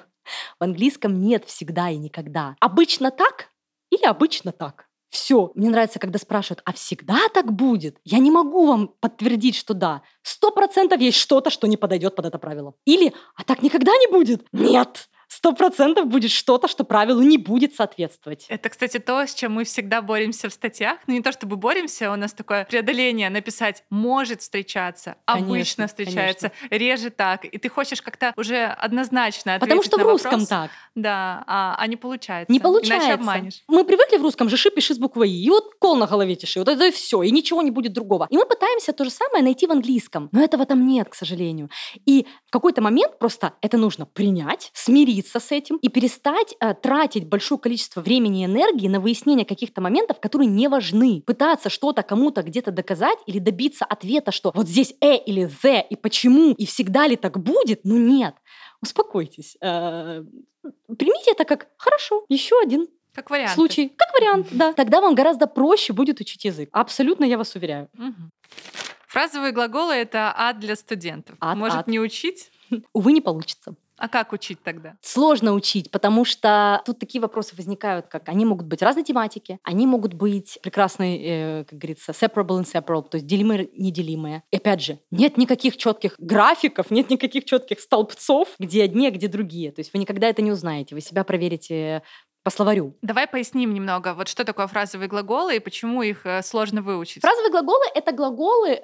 В английском нет всегда и никогда. Обычно так или обычно так. Все. Мне нравится, когда спрашивают, а всегда так будет? Я не могу вам подтвердить, что да. 100% есть что-то, что не подойдет под это правило. Или, а так никогда не будет? Нет. 100% будет что-то, что правилу не будет соответствовать. Это, кстати, то, с чем мы всегда боремся в статьях. Ну, не то чтобы боремся, у нас такое преодоление написать «может встречаться», конечно, «обычно встречается», конечно. «Реже так». И ты хочешь как-то уже однозначно ответить на вопрос. Потому что в русском так. Да, а не получается. Не получается. Иначе обманешь. Мы привыкли в русском «жиши, пиши» с буквой «и». И вот кол на голове тиши, вот это и все, и ничего не будет другого. И мы пытаемся то же самое найти в английском. Но этого там нет, к сожалению. И в какой-то момент просто это нужно принять, смириться с этим и перестать тратить большое количество времени и энергии на выяснение каких-то моментов, которые не важны. Пытаться что-то кому-то где-то доказать или добиться ответа, что вот здесь «э» или «the» и почему, и всегда ли так будет, ну нет. Успокойтесь. Примите это как «хорошо, еще один». Как вариант. Случай. Как вариант, да. Тогда вам гораздо проще будет учить язык. Абсолютно, я вас уверяю. Фразовые глаголы — это ад для студентов. Может, не учить? Увы, не получится. А как учить тогда? Сложно учить, потому что тут такие вопросы возникают, как они могут быть разной тематики, они могут быть прекрасные, как говорится, separable and inseparable, то есть делимые, неделимые. И опять же, нет никаких четких графиков, нет никаких четких столбцов, где одни, а где другие. То есть вы никогда это не узнаете, вы себя проверите по словарю. Давай поясним немного, вот что такое фразовые глаголы и почему их сложно выучить. Фразовые глаголы — это глаголы,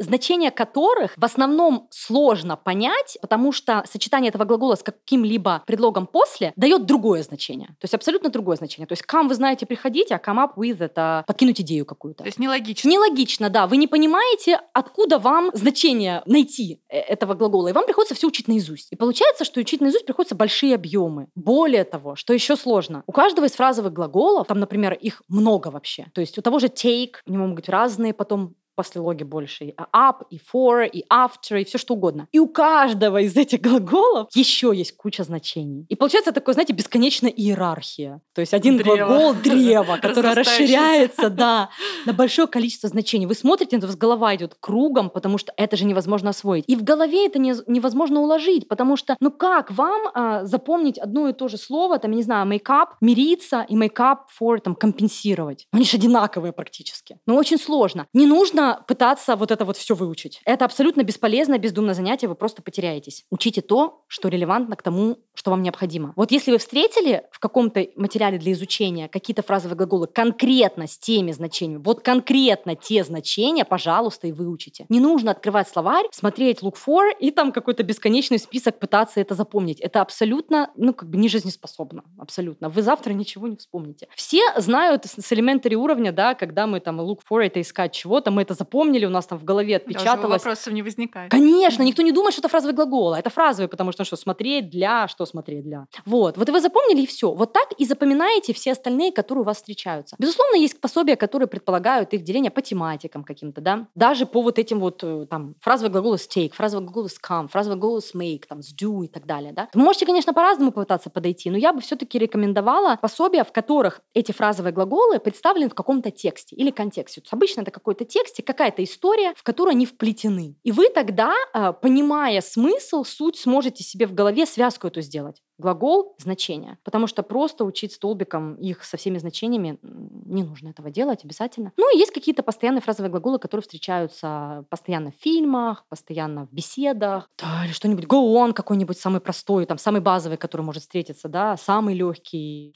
значение которых в основном сложно понять, потому что сочетание этого глагола с каким-либо предлогом «после» дает другое значение. То есть абсолютно другое значение. То есть «come» вы знаете «приходить», а «come up with» — это подкинуть идею какую-то. То есть нелогично. Нелогично, да. Вы не понимаете, откуда вам значение найти этого глагола, и вам приходится все учить наизусть. И получается, что учить наизусть приходится большие объемы. Более того, что еще сложно. У каждого из фразовых глаголов, там, например, их много вообще. То есть у того же take, у него могут быть разные, потом послелоги больше. И up, и for, и after, и все что угодно. И у каждого из этих глаголов еще есть куча значений. И получается такое, знаете, бесконечная иерархия. То есть один глагол — древо, которое расширяется, да, на большое количество значений. Вы смотрите, голова идет кругом, потому что это же невозможно освоить. И в голове это невозможно уложить, потому что, ну как вам запомнить одно и то же слово, там, я не знаю, make up, мириться, и make up for, там, компенсировать. Они же одинаковые практически. Но очень сложно. Не нужно пытаться вот это вот все выучить. Это абсолютно бесполезное, бездумное занятие, вы просто потеряетесь. Учите то, что релевантно к тому, что вам необходимо. Вот если вы встретили в каком-то материале для изучения какие-то фразовые глаголы конкретно с теми значениями, вот конкретно те значения, пожалуйста, и выучите. Не нужно открывать словарь, смотреть look for и там какой-то бесконечный список пытаться это запомнить. Это абсолютно, ну, как бы не жизнеспособно. Абсолютно. Вы завтра ничего не вспомните. Все знают с elementary уровня, да, когда мы там look for — это искать чего-то, мы это запомнили, у нас там в голове отпечаталось. Даже вопросов не возникает. Конечно, никто не думает, что это фразовый глагол, а это фразовый, потому что смотреть для, что смотреть для. Вот и вы запомнили, и все. Вот так и запоминаете все остальные, которые у вас встречаются. Безусловно, есть пособия, которые предполагают их деление по тематикам каким-то, да, даже по вот этим вот, там, фразовые глаголы take, фразовые глаголы come, фразовые глаголы make, там, do и так далее, да. Вы можете, конечно, по-разному попытаться подойти, но я бы все-таки рекомендовала пособия, в которых эти фразовые глаголы представлены в каком-то тексте или контексте. Обычно это какой-то текст, какая-то история, в которую они вплетены. И вы тогда, понимая смысл, суть, сможете себе в голове связку эту сделать. Глагол, значение. Потому что просто учить столбиком их со всеми значениями не нужно этого делать обязательно. Ну и есть какие-то постоянные фразовые глаголы, которые встречаются постоянно в фильмах, постоянно в беседах. Да, или что-нибудь go on какой-нибудь самый простой, там, самый базовый, который может встретиться, да, самый легкий.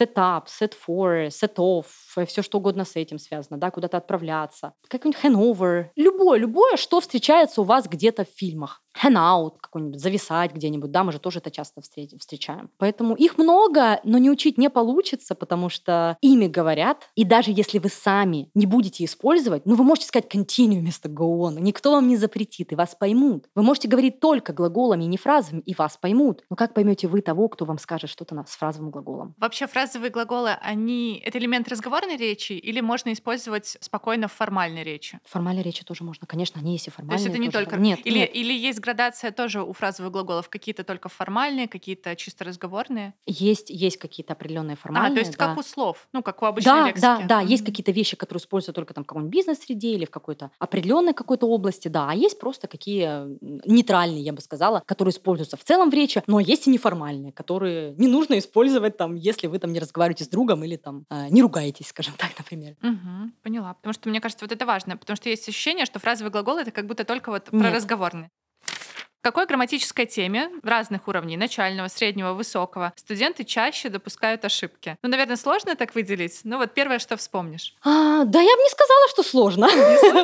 Set up, set for, set off, все что угодно с этим связано, да, куда-то отправляться. Какой-нибудь hangover. Любое, что встречается у вас где-то в фильмах. Hangout какой-нибудь, зависать где-нибудь, да, мы же тоже это часто встречаем. Поэтому их много, но не учить не получится, потому что ими говорят, и даже если вы сами не будете использовать, ну, вы можете сказать continue вместо go on, никто вам не запретит, и вас поймут. Вы можете говорить только глаголами, не фразами, и вас поймут. Но как поймете вы того, кто вам скажет что-то с фразовым глаголом? Вообще фразовые глаголы, они это элемент разговорной речи или можно использовать спокойно в формальной речи? В формальной речи тоже можно, конечно, они есть и формальные. То есть это не тоже... только... Нет, нет. Или есть градация тоже у фразовых глаголов? Какие-то только формальные, какие-то чисто разговорные? Есть какие-то определенные формальные. А, то есть да. Как у слов, ну, как у обычной лексики. Да, есть какие-то вещи, которые используются только там в каком-нибудь бизнес-среде или в какой-то определенной какой-то области, да. А есть просто какие нейтральные, я бы сказала, которые используются в целом в речи, но есть и неформальные, которые не нужно использовать, там, если вы там не разговариваете с другом или там не ругаетесь, скажем так, например. Угу, поняла. Потому что, мне кажется, вот это важно, потому что есть ощущение, что фразовые глаголы — это как будто только вот про разговорные. В какой грамматической теме разных уровней, начального, среднего, высокого, студенты чаще допускают ошибки? Ну, наверное, сложно так выделить. Ну, вот первое, что вспомнишь. Да я бы не сказала, что сложно.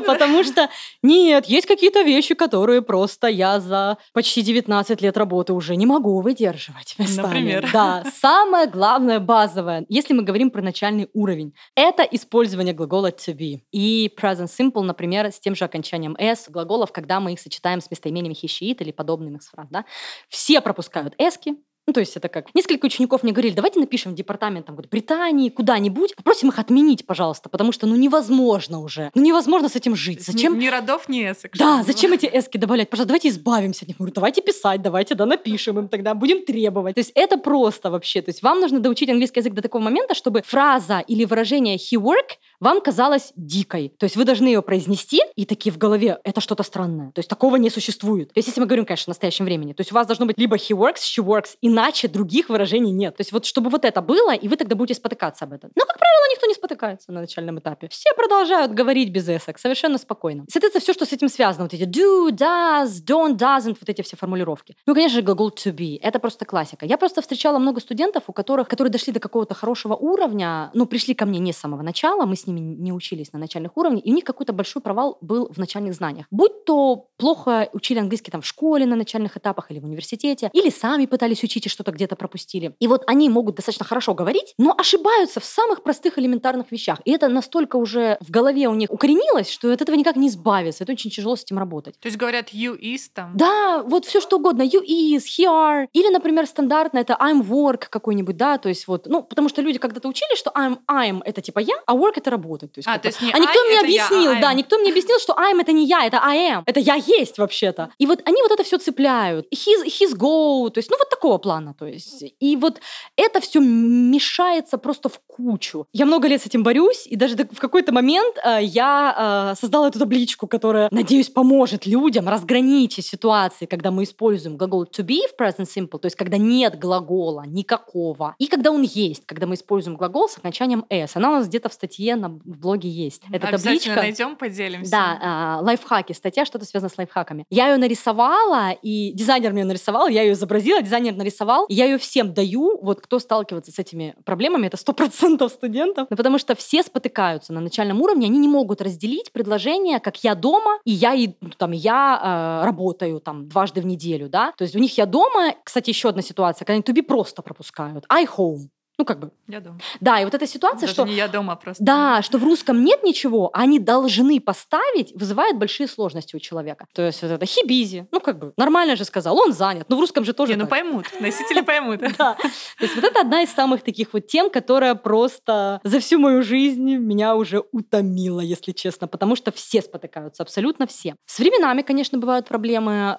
Потому что, нет, есть какие-то вещи, которые просто я за почти 19 лет работы уже не могу выдерживать. Например? Да, самое главное, базовое, если мы говорим про начальный уровень, это использование глагола to be и present simple, например, с тем же окончанием s, глаголов, когда мы их сочетаем с местоимениями he, she, it, или подобным их фраз, да, все пропускают эски. Ну, то есть это как... Несколько учеников мне говорили, давайте напишем в департамент там, Британии, куда-нибудь, попросим их отменить, пожалуйста, потому что, невозможно уже. Невозможно с этим жить. Зачем... Ни родов, ни эсок. Да, зачем эти эски добавлять? Пожалуйста, давайте избавимся от них. Говорю, давайте писать, давайте напишем им тогда, будем требовать. То есть это просто вообще. То есть вам нужно доучить английский язык до такого момента, чтобы фраза или выражение he work вам казалось дикой. То есть вы должны ее произнести, и такие в голове, это что-то странное. То есть такого не существует. То есть если мы говорим, конечно, в настоящем времени, то есть у вас должно быть либо he works, she works, иначе других выражений нет. То есть вот чтобы вот это было, и вы тогда будете спотыкаться об этом. Но, как правило, никто не спотыкается на начальном этапе. Все продолжают говорить без эсок, совершенно спокойно. Соответственно, все, что с этим связано, вот эти do, does, don't, doesn't, вот эти все формулировки. Ну, конечно же, глагол to be. Это просто классика. Я просто встречала много студентов, которые дошли до какого-то хорошего уровня, но пришли ко мне не с самого начала, мы с ними не учились на начальных уровнях, и у них какой-то большой провал был в начальных знаниях. Будь то плохо учили английский там в школе на начальных этапах или в университете, или сами пытались учить и что-то где-то пропустили. И вот они могут достаточно хорошо говорить, но ошибаются в самых простых элементарных вещах. И это настолько уже в голове у них укоренилось, что от этого никак не избавиться. Это очень тяжело с этим работать. То есть говорят you is там? Да, вот все что угодно. You is, he are. Или, например, стандартно это I'm work какой-нибудь, да, то есть вот, ну, потому что люди когда-то учили, что I'm это типа я, а work это работать. То есть, то есть не а никто мне объяснил, я, да, никто мне объяснил, что I'm это не я, это I am. Это я есть вообще-то. И вот они вот это все цепляют. His go, то есть, ну, вот такого плана, то есть. И вот это все мешается просто в кучу. Я много лет с этим борюсь, и даже в какой-то момент я создала эту табличку, которая, надеюсь, поможет людям разграничить ситуации, когда мы используем глагол to be в present simple, то есть когда нет глагола никакого, и когда он есть, когда мы используем глагол с окончанием s. Она у нас где-то в статье на блоге есть. Эта табличка. Обязательно найдем, поделимся. Да, лайфхаки, статья, что-то связано с лайфхаками. Я ее нарисовала, и дизайнер мне нарисовал, я ее изобразила, дизайнер нарисовал, я ее всем даю, вот кто сталкивается с этими проблемами, это 100% студентов, но потому что все спотыкаются на начальном уровне, они не могут разделить предложение, как я дома, и я работаю там дважды в неделю, да, то есть у них я дома, кстати, еще одна ситуация, когда они to be просто пропускают, I home. Ну, как бы... Я дома. Да, и вот эта ситуация, даже что... не я дома просто. Да, что в русском нет ничего, а они должны поставить, вызывает большие сложности у человека. То есть вот это хибизи, ну, как бы, нормально же сказал, он занят, но в русском же тоже... Не, ну, поймут, носители поймут. Да, то есть вот это одна из самых таких вот тем, которая просто за всю мою жизнь меня уже утомила, если честно, потому что все спотыкаются, абсолютно все. С временами, конечно, бывают проблемы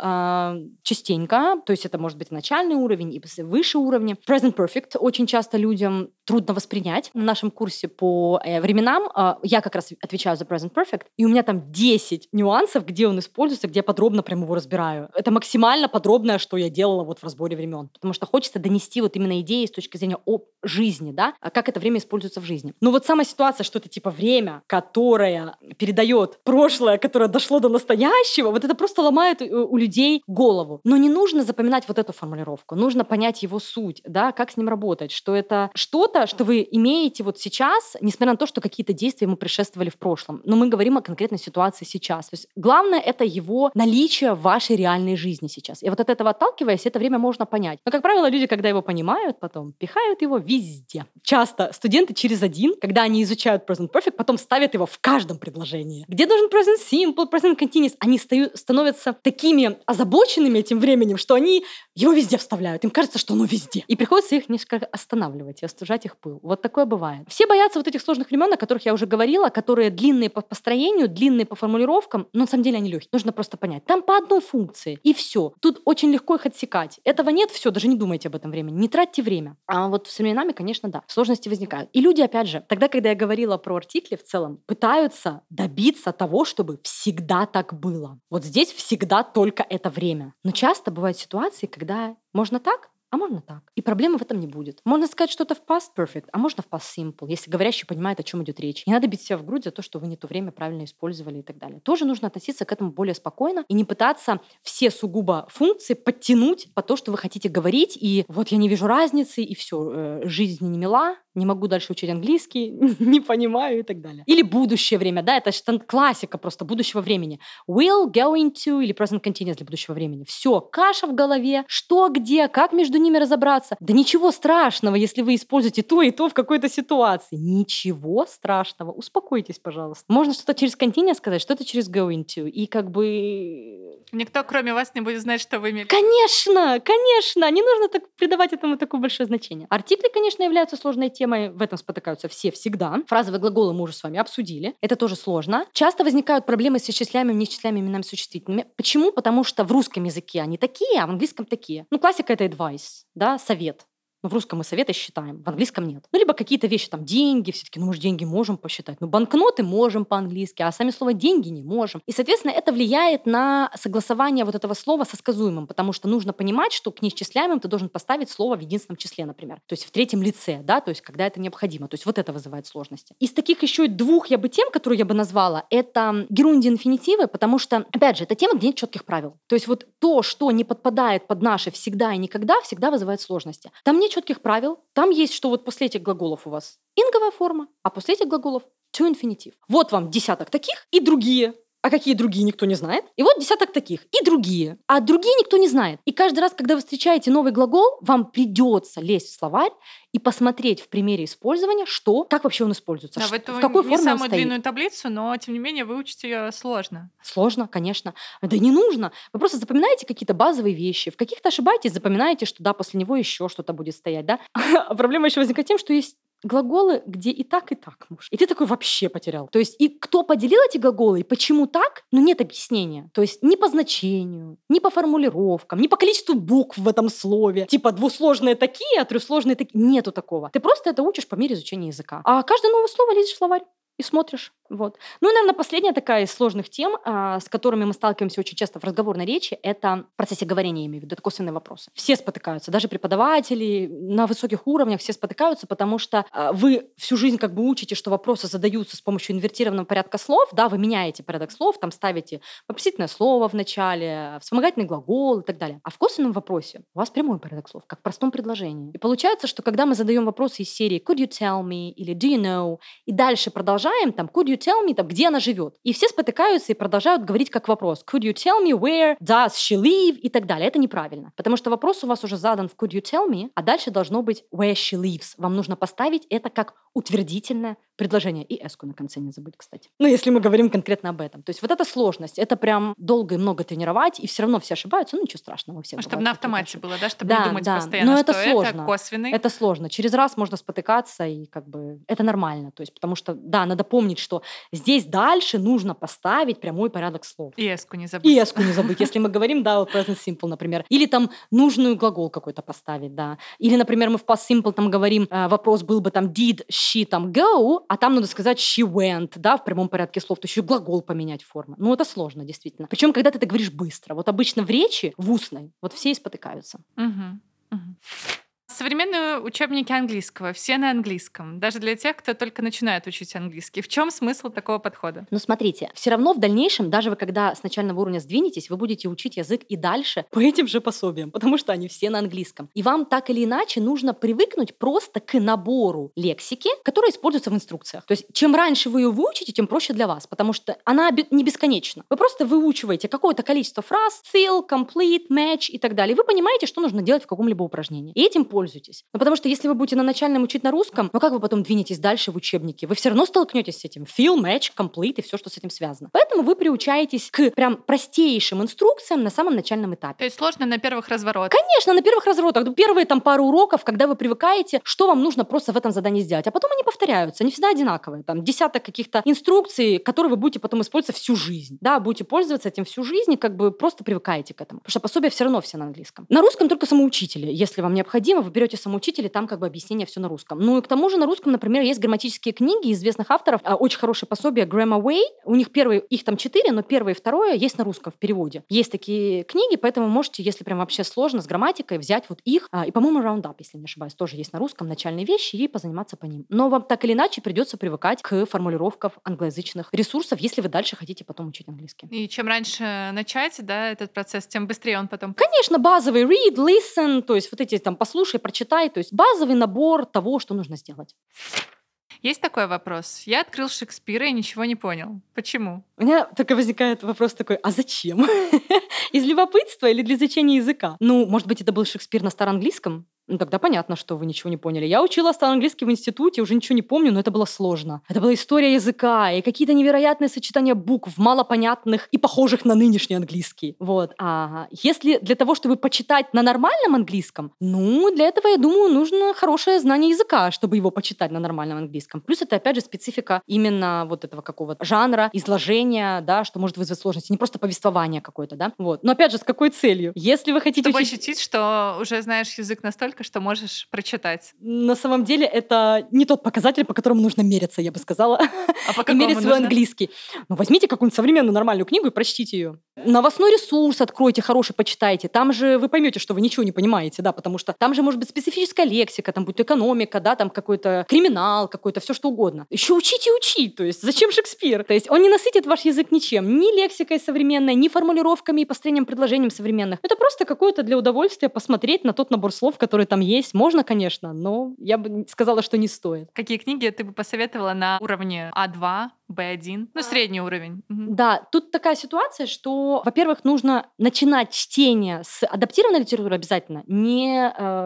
частенько, то есть это может быть начальный уровень и выше уровни. Present perfect очень часто людям трудно воспринять. На нашем курсе по временам я как раз отвечаю за present perfect, и у меня там 10 нюансов, где он используется, где я подробно прям его разбираю. Это максимально подробное, что я делала вот в разборе времен, потому что хочется донести вот именно идеи с точки зрения о жизни, да, как это время используется в жизни. Но вот сама ситуация, что это типа время, которое передает прошлое, которое дошло до настоящего, вот это просто ломает у людей голову. Но не нужно запоминать вот эту формулировку, нужно понять его суть, да, как с ним работать, что это что-то, что вы имеете вот сейчас, несмотря на то, что какие-то действия ему предшествовали в прошлом. Но мы говорим о конкретной ситуации сейчас. То есть главное — это его наличие в вашей реальной жизни сейчас. И вот от этого отталкиваясь, это время можно понять. Но, как правило, люди, когда его понимают, потом пихают его везде. Часто студенты через один, когда они изучают present perfect, потом ставят его в каждом предложении. Где должен present simple, present continuous? Они становятся такими озабоченными этим временем, что они его везде вставляют. Им кажется, что оно везде. И приходится их несколько останавливать и остужать их пыл. Вот такое бывает. Все боятся вот этих сложных времен, о которых я уже говорила, которые длинные по построению, длинные по формулировкам, но на самом деле они легкие. Нужно просто понять. Там по одной функции, и все. Тут очень легко их отсекать. Этого нет, все, даже не думайте об этом времени. Не тратьте время. А вот с временами, конечно, да, сложности возникают. И люди, опять же, тогда, когда я говорила про артикли в целом, пытаются добиться того, чтобы всегда так было. Вот здесь всегда только это время. Но часто бывают ситуации, когда можно так, а можно так. И проблемы в этом не будет. Можно сказать что-то в past perfect, а можно в past simple, если говорящий понимает, о чем идет речь. Не надо бить себя в грудь за то, что вы не то время правильно использовали и так далее. Тоже нужно относиться к этому более спокойно и не пытаться все сугубо функции подтянуть по то, что вы хотите говорить, и вот я не вижу разницы, и все, жизнь не мила, не могу дальше учить английский, не понимаю и так далее. Или будущее время, да, это классика просто будущего времени. Will, going to или present continuous для будущего времени. Все, каша в голове, что, где, как между ними разобраться. Да ничего страшного, если вы используете то и то в какой-то ситуации. Ничего страшного. Успокойтесь, пожалуйста. Можно что-то через continuous сказать, что-то через going to. И как бы... Никто, кроме вас, не будет знать, что вы имели. Конечно, конечно. Не нужно так придавать этому такое большое значение. Артикли, конечно, являются сложной темой. В этом спотыкаются все всегда. Фразовые глаголы мы уже с вами обсудили. Это тоже сложно. Часто возникают проблемы с исчисляемыми, неисчисляемыми именами существительными. Почему? Потому что в русском языке они такие, а в английском такие. Ну, классика — это advice. Да, совет. Но в русском мы советы считаем, в английском нет. Ну, либо какие-то вещи, там, деньги, все-таки, ну, мы же деньги можем посчитать. Ну, банкноты можем по-английски, а сами слово «деньги» не можем. И, соответственно, это влияет на согласование вот этого слова со сказуемым, потому что нужно понимать, что к неисчисляемым ты должен поставить слово в единственном числе, например. То есть в третьем лице, да, то есть когда это необходимо. То есть вот это вызывает сложности. Из таких еще двух я бы тем, которые я бы назвала, это герундии инфинитивы, потому что, опять же, это тема, где нет четких правил. То есть вот то, что не подпадает под наши «всегда» и «никогда», всегда вызывает сложности. Там нет четких правил. Там есть, что вот после этих глаголов у вас инговая форма, а после этих глаголов to инфинитив. Вот вам десяток таких и другие. А какие другие, никто не знает. И вот десяток таких. И другие. А другие никто не знает. И каждый раз, когда вы встречаете новый глагол, вам придется лезть в словарь и посмотреть в примере использования, что, как вообще он используется, да, что, в какой форме он стоит. Не самую длинную таблицу, но, тем не менее, выучить ее сложно. Сложно, конечно. Да не нужно. Вы просто запоминаете какие-то базовые вещи. В каких-то ошибаетесь, запоминаете, что да, после него еще что-то будет стоять. Да? А проблема еще возникает тем, что есть глаголы, где и так муж. И ты такой вообще потерял. То есть, и кто поделил эти глаголы, и почему так, ну, нет объяснения. То есть, ни по значению, ни по формулировкам, ни по количеству букв в этом слове. Типа двусложные такие, а трехсложные такие. Нету такого. Ты просто это учишь по мере изучения языка. А каждое новое слово лезешь в словарь и смотришь. Вот. Ну и, наверное, последняя такая из сложных тем, с которыми мы сталкиваемся очень часто в разговорной речи, это в процессе говорения, я имею в виду, это косвенные вопросы. Все спотыкаются, даже преподаватели на высоких уровнях, все спотыкаются, потому что вы всю жизнь как бы учите, что вопросы задаются с помощью инвертированного порядка слов, да, вы меняете порядок слов, там ставите вопросительное слово в начале, вспомогательный глагол и так далее. А в косвенном вопросе у вас прямой порядок слов, как в простом предложении. И получается, что когда мы задаем вопросы из серии «Could you tell me?» или «Do you know?» и дальше продолжаем продолжаем, там, could you tell me, там, где она живет? И все спотыкаются и продолжают говорить как вопрос. Could you tell me where does she live? И так далее. Это неправильно. Потому что вопрос у вас уже задан в could you tell me, а дальше должно быть where she lives. Вам нужно поставить это как утвердительное предложение. И эску на конце не забудь, кстати. Ну, если мы говорим конкретно об этом. То есть вот эта сложность, это прям долго и много тренировать, и все равно все ошибаются, ну, ничего страшного. Все чтобы на автомате было, да? Чтобы не думать постоянно, но это что сложно. Это косвенный. Это сложно. Через раз можно спотыкаться, и как бы это нормально. То есть потому что, да, надо помнить, что здесь дальше нужно поставить прямой порядок слов. И эску не забыть. И эску не забыть. Если мы говорим, да, present simple, например. Или там нужную глагол какой-то поставить, да. Или, например, мы в past simple там говорим, вопрос был бы там did she там go, а там надо сказать she went, да, в прямом порядке слов. То еще глагол поменять форму. Ну, это сложно, действительно. Причем, когда ты это говоришь быстро. Вот обычно в речи, в устной, вот все и спотыкаются. Современные учебники английского, все на английском, даже для тех, кто только начинает учить английский. В чем смысл такого подхода? Ну, смотрите, все равно в дальнейшем, даже вы когда с начального уровня сдвинетесь, вы будете учить язык и дальше по этим же пособиям, потому что они все на английском. И вам так или иначе нужно привыкнуть просто к набору лексики, которая используется в инструкциях. То есть чем раньше вы ее выучите, тем проще для вас, потому что она не бесконечна. Вы просто выучиваете какое-то количество фраз, fill, complete, match и так далее. И вы понимаете, что нужно делать в каком-либо упражнении. И этим пользуйтесь. Но потому что если вы будете на начальном учить на русском, ну как вы потом двинетесь дальше в учебнике? Вы все равно столкнетесь с этим. Fill, match, complete и все, что с этим связано. Поэтому вы приучаетесь к прям простейшим инструкциям на самом начальном этапе. То есть сложно на первых разворотах? Конечно, на первых разворотах. Первые там пару уроков, когда вы привыкаете, что вам нужно просто в этом задании сделать. А потом они повторяются. Они всегда одинаковые. Там десяток каких-то инструкций, которые вы будете потом использовать всю жизнь. Да, будете пользоваться этим всю жизнь и как бы просто привыкаете к этому. Потому что пособия все равно все на английском. На русском только самоучители, если вам необходимо, вы берете самоучителя, там как бы объяснение все на русском. Ну и к тому же на русском, например, есть грамматические книги известных авторов, очень хорошие пособия Grammar Way. У них первые, их там 4, но первое и второе есть на русском в переводе. Есть такие книги, поэтому можете, если прям вообще сложно с грамматикой, взять вот их. И, по-моему, Roundup, если не ошибаюсь, тоже есть на русском начальные вещи и позаниматься по ним. Но вам так или иначе придется привыкать к формулировкам англоязычных ресурсов, если вы дальше хотите потом учить английский. И чем раньше начать, да, этот процесс, тем быстрее он потом... Конечно, базовый read, listen, то есть вот эти там послушания, прочитай, то есть базовый набор того, что нужно сделать. Есть такой вопрос. Я открыл Шекспира и ничего не понял. Почему? У меня только возникает вопрос такой, а зачем? Из любопытства или для изучения языка? Ну, может быть, это был Шекспир на староанглийском? Ну, тогда понятно, что вы ничего не поняли. Я учила староанглийский в институте, уже ничего не помню, но это было сложно. Это была история языка и какие-то невероятные сочетания букв, малопонятных и похожих на нынешний английский. Вот. А если для того, чтобы почитать на нормальном английском, ну, для этого, я думаю, нужно хорошее знание языка, чтобы его почитать на нормальном английском. Плюс это, опять же, специфика именно вот этого какого-то жанра, изложения, да, что может вызвать сложности. Не просто повествование какое-то, да. Вот. Но, опять же, с какой целью? Если вы хотите чтобы ощутить, что уже знаешь язык настолько, что можешь прочитать. На самом деле это не тот показатель, по которому нужно мериться, я бы сказала. А по какому мерить свой английский. Ну, возьмите какую-нибудь современную нормальную книгу и прочтите ее. Новостной ресурс откройте, хороший почитайте. Там же вы поймете, что вы ничего не понимаете, да, потому что там же может быть специфическая лексика, там будет экономика, да, там какой-то криминал, какой-то все что угодно. Еще учите и учить, то есть зачем Шекспир? То есть он не насытит ваш язык ничем, ни лексикой современной, ни формулировками и построением предложений современных. Это просто какое-то для удовольствия посмотреть на тот набор слов, который там есть. Можно, конечно, но я бы сказала, что не стоит. Какие книги ты бы посоветовала на уровне А2? B1, ну, средний уровень. Да, тут такая ситуация, что, во-первых, нужно начинать чтение с адаптированной литературы обязательно, не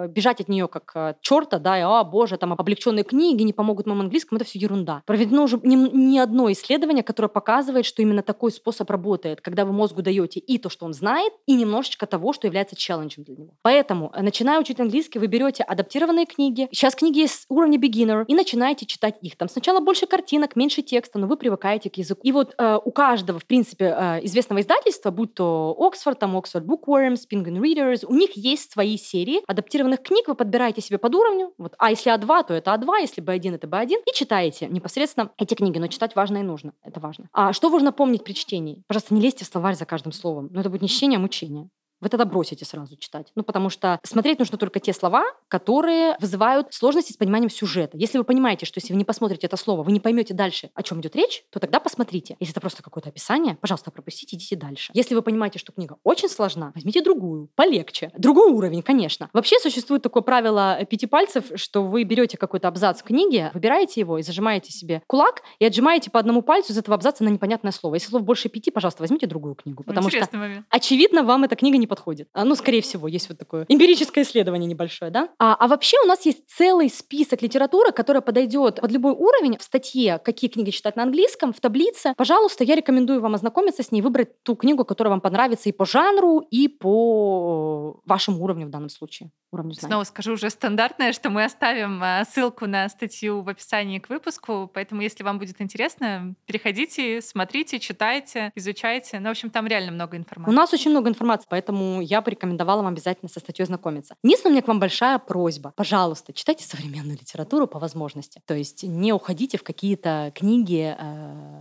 бежать от нее как черта, да, и, о, боже, там облегченные книги не помогут моему английскому, это все ерунда. Проведено уже не одно исследование, которое показывает, что именно такой способ работает, когда вы мозгу даете и то, что он знает, и немножечко того, что является челленджем для него. Поэтому, начиная учить английский, вы берете адаптированные книги, сейчас книги есть уровня beginner, и начинаете читать их. Там сначала больше картинок, меньше текста, но вы привыкаете к языку. И вот у каждого, в принципе, известного издательства, будь то Oxford, там Oxford Bookworms, Penguin Readers, у них есть свои серии адаптированных книг, вы подбираете себе под уровню, вот, а если А2, то это А2, если B1, это B1, и читаете непосредственно эти книги, но читать важно и нужно, это важно. А что важно помнить при чтении? Пожалуйста, не лезьте в словарь за каждым словом, но это будет не чтение, а мучение. вы тогда бросите сразу читать. Ну, потому что смотреть нужно только те слова, которые вызывают сложности с пониманием сюжета. Если вы понимаете, что если вы не посмотрите это слово, вы не поймете дальше, о чем идет речь, то тогда посмотрите. Если это просто какое-то описание, пожалуйста, пропустите, идите дальше. Если вы понимаете, что книга очень сложна, возьмите другую, полегче. Другой уровень, конечно. Вообще существует такое правило 5 пальцев, что вы берете какой-то абзац в книге, выбираете его и зажимаете себе кулак и отжимаете по одному пальцу из этого абзаца на непонятное слово. Если слов больше 5, пожалуйста, возьмите другую книгу, потому что, очевидно, вам эта книга не подходит. Ну, скорее всего, есть вот такое эмпирическое исследование небольшое, да? А вообще у нас есть целый список литературы, которая подойдет под любой уровень. В статье «Какие книги читать на английском», в таблице. Пожалуйста, я рекомендую вам ознакомиться с ней, выбрать ту книгу, которая вам понравится и по жанру, и по вашему уровню в данном случае. Уровню знаний. Снова скажу уже стандартное, что мы оставим ссылку на статью в описании к выпуску, поэтому, если вам будет интересно, переходите, смотрите, читайте, изучайте. Ну, в общем, там реально много информации. У нас очень много информации, поэтому я бы рекомендовала вам обязательно со статьей знакомиться. Единственное, у меня к вам большая просьба. Пожалуйста, читайте современную литературу по возможности. То есть не уходите в какие-то книги,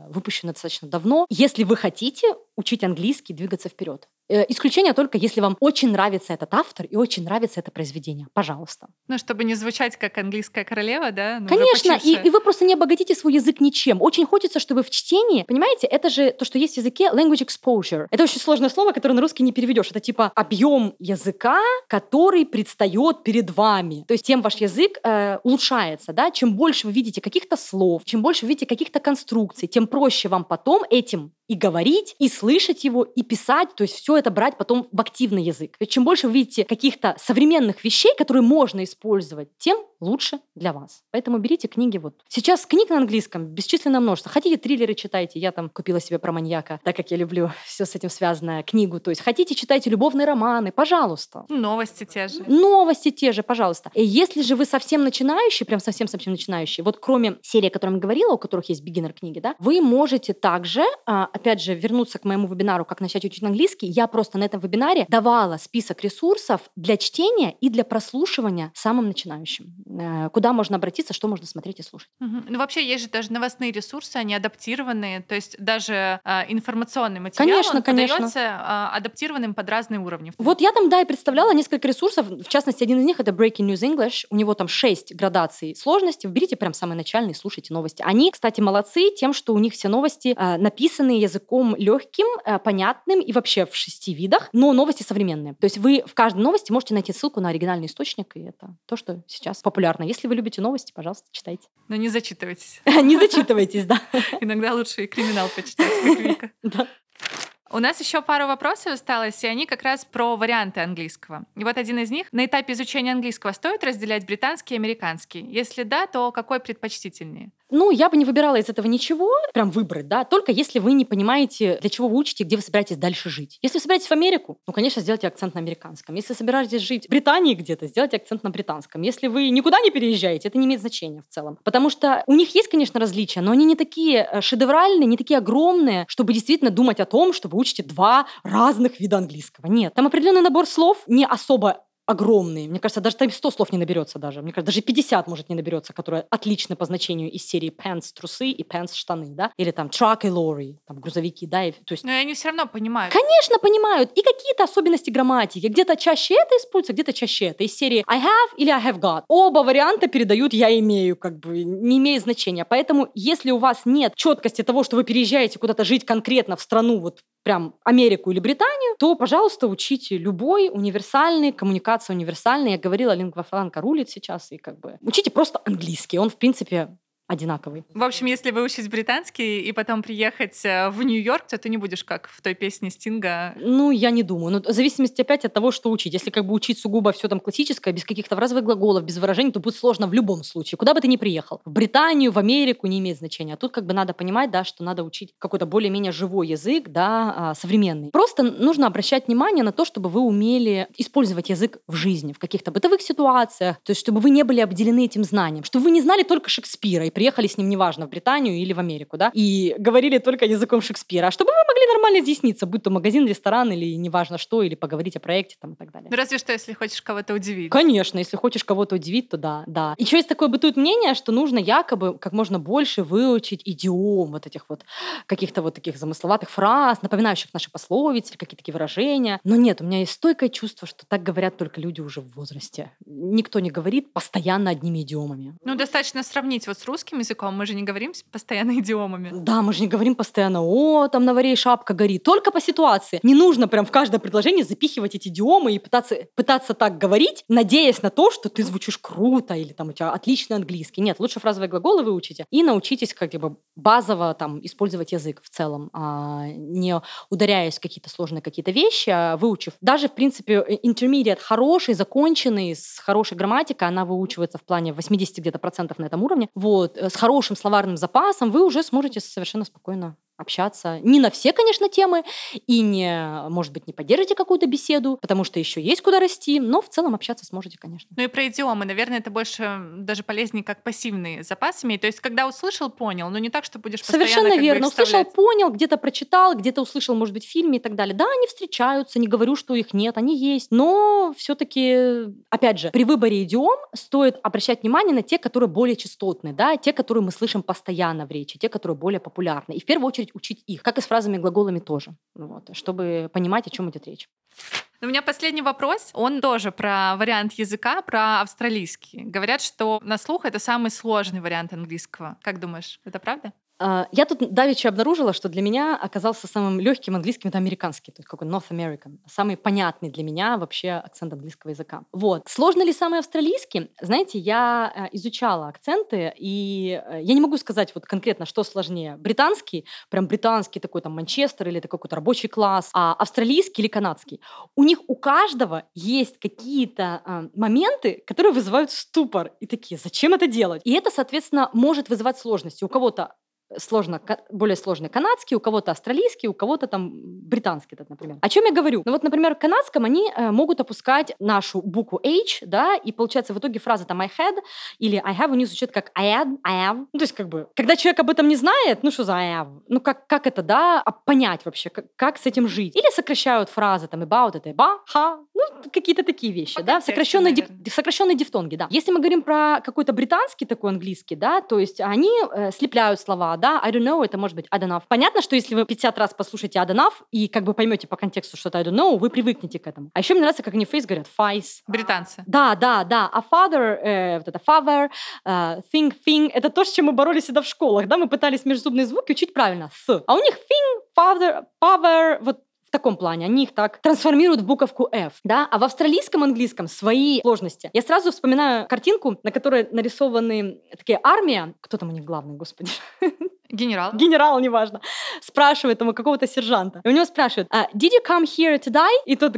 выпущенные достаточно давно. Если вы хотите учить английский, двигаться вперед. Исключение только, если вам очень нравится этот автор и очень нравится это произведение. Пожалуйста. Ну, чтобы не звучать как английская королева, да? Ну, конечно, и вы просто не обогатите свой язык ничем. Очень хочется, чтобы в чтении, понимаете, это же то, что есть в языке language exposure. Это очень сложное слово, которое на русский не переведешь. Это типа объем языка, который предстает перед вами. То есть тем ваш язык улучшается, да? Чем больше вы видите каких-то слов, чем больше вы видите каких-то конструкций, тем проще вам потом этим и говорить, и слышать его, и писать. То есть все это брать потом в активный язык. То есть чем больше вы видите каких-то современных вещей, которые можно использовать, тем лучше для вас. Поэтому берите книги вот. Сейчас книг на английском бесчисленное множество. Хотите, триллеры читайте. Я там купила себе про маньяка, так как я люблю все с этим связанное, книгу. То есть хотите, читайте любовные романы, пожалуйста. Новости те же, пожалуйста. И если же вы совсем начинающий, прям совсем начинающий, вот кроме серии, о которой я говорила, у которых есть beginner книги, да, вы можете также, опять же, вернуться к моему вебинару «Как начать учить английский». Я просто на этом вебинаре давала список ресурсов для чтения и для прослушивания самым начинающим. Куда можно обратиться, что можно смотреть и слушать. Угу. Ну, вообще, есть же даже новостные ресурсы, они адаптированные, то есть даже информационный материал, конечно. Подается адаптированным под разные уровни. Вот я там, да, и представляла несколько ресурсов, в частности, один из них — это Breaking News English, у него там 6 градаций сложности, выберите прям самые начальные, слушайте новости. Они, кстати, молодцы тем, что у них все новости написаны языком легким, понятным и вообще в 6 видах, но новости современные. То есть вы в каждой новости можете найти ссылку на оригинальный источник, и это то, что сейчас популярно. Если вы любите новости, пожалуйста, читайте. Но не зачитывайтесь. Не зачитывайтесь, да. Иногда лучше и криминал почитать, как Вика. Да. У нас еще пару вопросов осталось, и они как раз про варианты английского. И вот один из них. На этапе изучения английского стоит разделять британский и американский? Если да, то какой предпочтительнее? Ну, я бы не выбирала из этого ничего, прям выбрать, да, только если вы не понимаете, для чего вы учите, где вы собираетесь дальше жить. Если вы собираетесь в Америку, ну, конечно, сделайте акцент на американском. Если собираетесь жить в Британии где-то, сделайте акцент на британском. Если вы никуда не переезжаете, это не имеет значения в целом. Потому что у них есть, конечно, различия, но они не такие шедевральные, не такие огромные, чтобы действительно думать о том, что вы учите 2 разных вида английского. Нет, там определенный набор слов, не особо огромные. Мне кажется, даже там 100 слов не наберется даже. Мне кажется, даже 50, может, не наберется, которые отличны по значению из серии pants — трусы и pants — штаны, да? Или там truck и lorry, там грузовики, да? И, то есть... Но они все равно понимают. Конечно, понимают. И какие-то особенности грамматики. Где-то чаще это используется, где-то чаще это. Из серии I have или I have got. Оба варианта передают «я имею», как бы не имеет значения. Поэтому, если у вас нет четкости того, что вы переезжаете куда-то жить конкретно в страну, вот прям Америку или Британию, то, пожалуйста, учите любой универсальный, коммуникация универсальная. Я говорила, лингва франка рулит сейчас, и как бы учите просто английский, он, в принципе, одинаковый. В общем, если выучить британский и потом приехать в Нью-Йорк, то ты не будешь как в той песне Стинга. Ну, я не думаю. Но в зависимости опять от того, что учить. Если как бы учить сугубо все там классическое, без каких-то фразовых глаголов, без выражений, то будет сложно в любом случае. Куда бы ты ни приехал. В Британию, в Америку не имеет значения. А тут как бы надо понимать, да, что надо учить какой-то более-менее живой язык, да, современный. Просто нужно обращать внимание на то, чтобы вы умели использовать язык в жизни, в каких-то бытовых ситуациях, то есть чтобы вы не были обделены этим знанием, чтобы вы не знали только Шекспира и приехали с ним, неважно, в Британию или в Америку, да, и говорили только языком Шекспира. А чтобы вы могли нормально изъясниться, будь то магазин, ресторан или неважно что, или поговорить о проекте там и так далее. Ну, разве что, если хочешь кого-то удивить. Конечно, если хочешь кого-то удивить, то да, да. Еще есть такое бытует мнение, что нужно якобы как можно больше выучить идиом вот этих вот каких-то вот таких замысловатых фраз, напоминающих наши пословицы, какие-то такие выражения. Но нет, у меня есть стойкое чувство, что так говорят только люди уже в возрасте. Никто не говорит постоянно одними идиомами. Ну, достаточно сравнить вот с русским языком. Мы же не говорим постоянно идиомами. Да, мы же не говорим постоянно «О, там на варе шапка горит». Только по ситуации. Не нужно прям в каждое предложение запихивать эти идиомы и пытаться так говорить, надеясь на то, что ты звучишь круто или там у тебя отличный английский. Нет, лучше фразовые глаголы выучите и научитесь как бы базово там использовать язык в целом, не ударяясь в какие-то сложные какие-то вещи, а выучив. Даже, в принципе, intermediate хороший, законченный, с хорошей грамматикой, она выучивается в плане 80 где-то процентов на этом уровне. Вот. С хорошим словарным запасом вы уже сможете совершенно спокойно общаться. Не на все, конечно, темы, и не, может быть, не поддержите какую-то беседу, потому что еще есть куда расти, но в целом общаться сможете, конечно. Ну и про идиомы, наверное, это больше даже полезнее, как пассивный запас иметь. То есть, когда услышал, понял, но не так, что будешь постоянно совершенно верно. Услышал, понял, где-то прочитал, где-то услышал, может быть, в фильме и так далее. Да, они встречаются, не говорю, что их нет, они есть, но все-таки, опять же, при выборе идиом стоит обращать внимание на те, которые более частотны, да, те, которые мы слышим постоянно в речи, те, которые более популярны. И в первую очередь учить их, как и с фразами и глаголами тоже, вот, чтобы понимать, о чем идет речь. У меня последний вопрос, он тоже про вариант языка, про австралийский. Говорят, что на слух это самый сложный вариант английского. Как думаешь, это правда? Я тут давеча обнаружила, что для меня оказался самым легким английским это американский, то есть какой North American, самый понятный для меня вообще акцент английского языка. Вот. Сложно ли самый австралийский? Знаете, я изучала акценты, и я не могу сказать вот конкретно, что сложнее. Британский, прям британский такой там Манчестер или такой какой-то рабочий класс, а австралийский или канадский. У них у каждого есть какие-то моменты, которые вызывают ступор. И такие, зачем это делать? И это, соответственно, может вызывать сложности. У кого-то сложно, более сложный канадский, у кого-то австралийский, у кого-то там британский, например. О чем я говорю? Ну вот, например, в канадском они могут опускать нашу букву H, да, и получается в итоге фраза там I had или I have у них звучит как I had, I have. Ну, то есть как бы, когда человек об этом не знает, ну что за I have? Ну как это, да, понять вообще, как с этим жить? Или сокращают фразы там about, это ба, ха, ну какие-то такие вещи, да, сокращенные дифтонги, да. Если мы говорим про какой-то британский такой английский, да, то есть они слепляют слова, да, I don't know, это может быть I don't know. Понятно, что если вы 50 раз послушаете I don't know и как бы поймете по контексту, что это I don't know, вы привыкнете к этому. А еще мне нравится, как они face говорят, face. Британцы. Да, да, да. А father, вот это father, thing, это то, с чем мы боролись всегда в школах, да, мы пытались межзубные звуки учить правильно. С. А у них thing, father, power, вот в таком плане. Они их так трансформируют в буковку F, да? А в австралийском английском свои сложности. Я сразу вспоминаю картинку, на которой нарисованы такие армия. Кто там у них главный, господи? Генерал. Генерал, неважно. Спрашивает там у какого-то сержанта. И у него спрашивают, did you come here to die? И тот,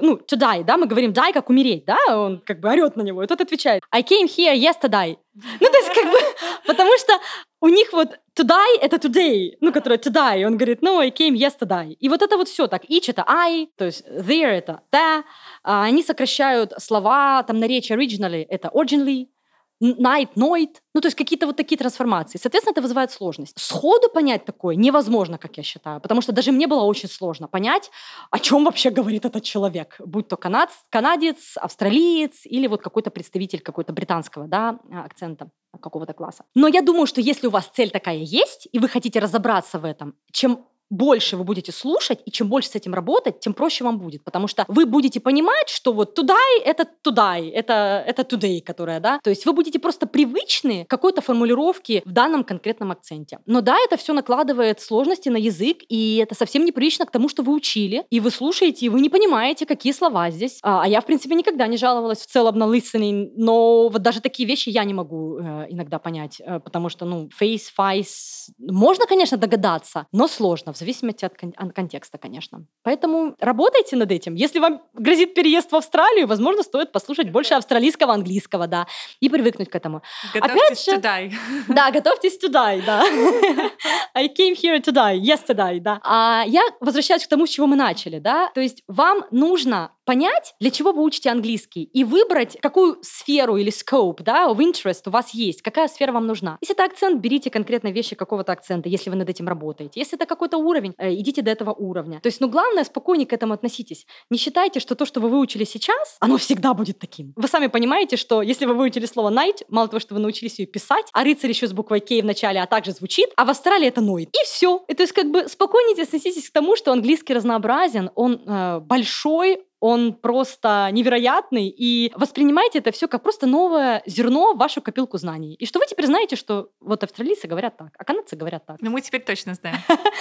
ну, to die, да, мы говорим die, как умереть, да, он как бы орет на него. И тот отвечает, I came here yesterday. Ну, то есть как бы, потому что у них вот to die — это today, ну, которое to die. Он говорит, no, I came yesterday. И вот это вот все так. Each — это I, то есть there — это the. Они сокращают слова, там, наречия originally — это originally. Night, night. Ну, то есть какие-то вот такие трансформации. Соответственно, это вызывает сложность. Сходу понять такое невозможно, как я считаю, потому что даже мне было очень сложно понять, о чем вообще говорит этот человек, будь то канадец, австралиец или вот какой-то представитель какой-то британского, да, акцента какого-то класса. Но я думаю, что если у вас цель такая есть, и вы хотите разобраться в этом, чем больше вы будете слушать, и чем больше с этим работать, тем проще вам будет, потому что вы будете понимать, что вот today, это today, которая, да, то есть вы будете просто привычны к какой-то формулировке в данном конкретном акценте. Но да, это все накладывает сложности на язык, и это совсем неприлично к тому, что вы учили, и вы слушаете, и вы не понимаете, какие слова здесь. А я, в принципе, никогда не жаловалась в целом на listening, но вот даже такие вещи я не могу иногда понять, потому что, ну, face, можно, конечно, догадаться, но сложно. зависимости от контекста, конечно. Поэтому работайте над этим. Если вам грозит переезд в Австралию, возможно, стоит послушать больше австралийского, английского, да, и привыкнуть к этому. Готовьтесь to die. Да, готовьтесь to die, да. I came here to die, yesterday, да. А я возвращаюсь к тому, с чего мы начали, да. То есть вам нужно понять, для чего вы учите английский, и выбрать, какую сферу или scope, да, of interest у вас есть, какая сфера вам нужна. Если это акцент, берите конкретно вещи какого-то акцента, если вы над этим работаете. Если это какой-то уровень, идите до этого уровня. То есть, главное, спокойнее к этому относитесь. Не считайте, что то, что вы выучили сейчас, оно всегда будет таким. Вы сами понимаете, что если вы выучили слово night, мало того, что вы научились ее писать, а рыцарь еще с буквой К в начале, а также звучит, а в Австралии это ноет. И все. И то есть, спокойнее относитесь к тому, что английский разнообразен, он большой, он просто невероятный, и воспринимайте это все как просто новое зерно в вашу копилку знаний. И что вы теперь знаете, что вот австралийцы говорят так, а канадцы говорят так. Ну, мы теперь точно знаем.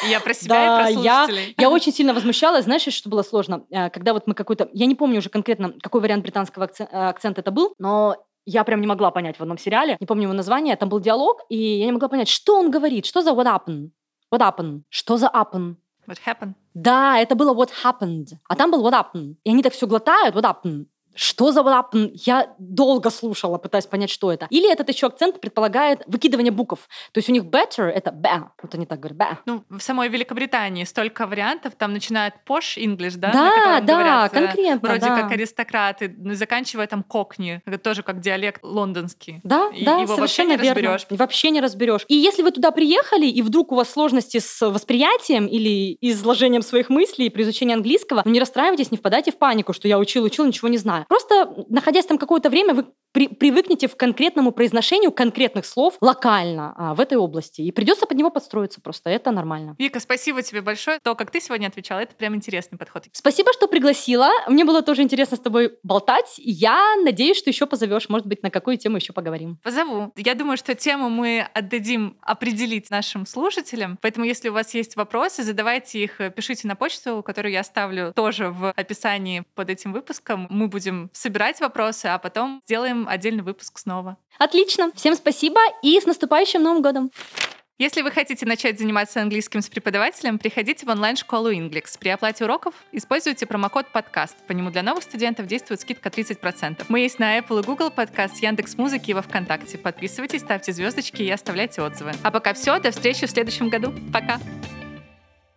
Я про себя и про слушателей. Я очень сильно возмущалась. Знаешь, что было сложно? Когда вот мы какой-то... Я не помню уже конкретно, какой вариант британского акцента это был, но... Я прям не могла понять в одном сериале, не помню его название, там был диалог, и я не могла понять, что он говорит, что за what happened, что за happen. What happened? Да, это было what happened, а там был what happened. И они так все глотают, what happened. Что за what happened? Я долго слушала, пытаясь понять, что это. Или этот еще акцент предполагает выкидывание букв. То есть у них better — это бэ. Вот они так говорят, бэ. Ну, в самой Великобритании столько вариантов. Там начинают posh English, да? Да, да, говорят, конкретно. Вроде как аристократы, но заканчивая там кокни. Это тоже как диалект лондонский. Да, и да, его совершенно вообще не разберешь. Вообще не разберешь. И если вы туда приехали, и вдруг у вас сложности с восприятием или изложением своих мыслей при изучении английского, ну, не расстраивайтесь, не впадайте в панику, что я учил, ничего не знаю. Просто, находясь там какое-то время, вы привыкнете к конкретному произношению конкретных слов локально в этой области. И придется под него подстроиться просто. Это нормально. Вика, спасибо тебе большое. То, как ты сегодня отвечала, это прям интересный подход. Спасибо, что пригласила. Мне было тоже интересно с тобой болтать. Я надеюсь, что еще позовешь. Может быть, на какую тему еще поговорим. Позову. Я думаю, что тему мы отдадим определить нашим слушателям. Поэтому, если у вас есть вопросы, задавайте их, пишите на почту, которую я оставлю тоже в описании под этим выпуском. Мы будем собирать вопросы, а потом сделаем отдельный выпуск снова. Отлично! Всем спасибо и с наступающим Новым годом! Если вы хотите начать заниматься английским с преподавателем, приходите в онлайн-школу Инглекс. При оплате уроков используйте промокод «Подкаст». По нему для новых студентов действует скидка 30%. Мы есть на Apple и Google подкаст, Яндекс.Музыке и во Вконтакте. Подписывайтесь, ставьте звездочки и оставляйте отзывы. А пока все, до встречи в следующем году. Пока!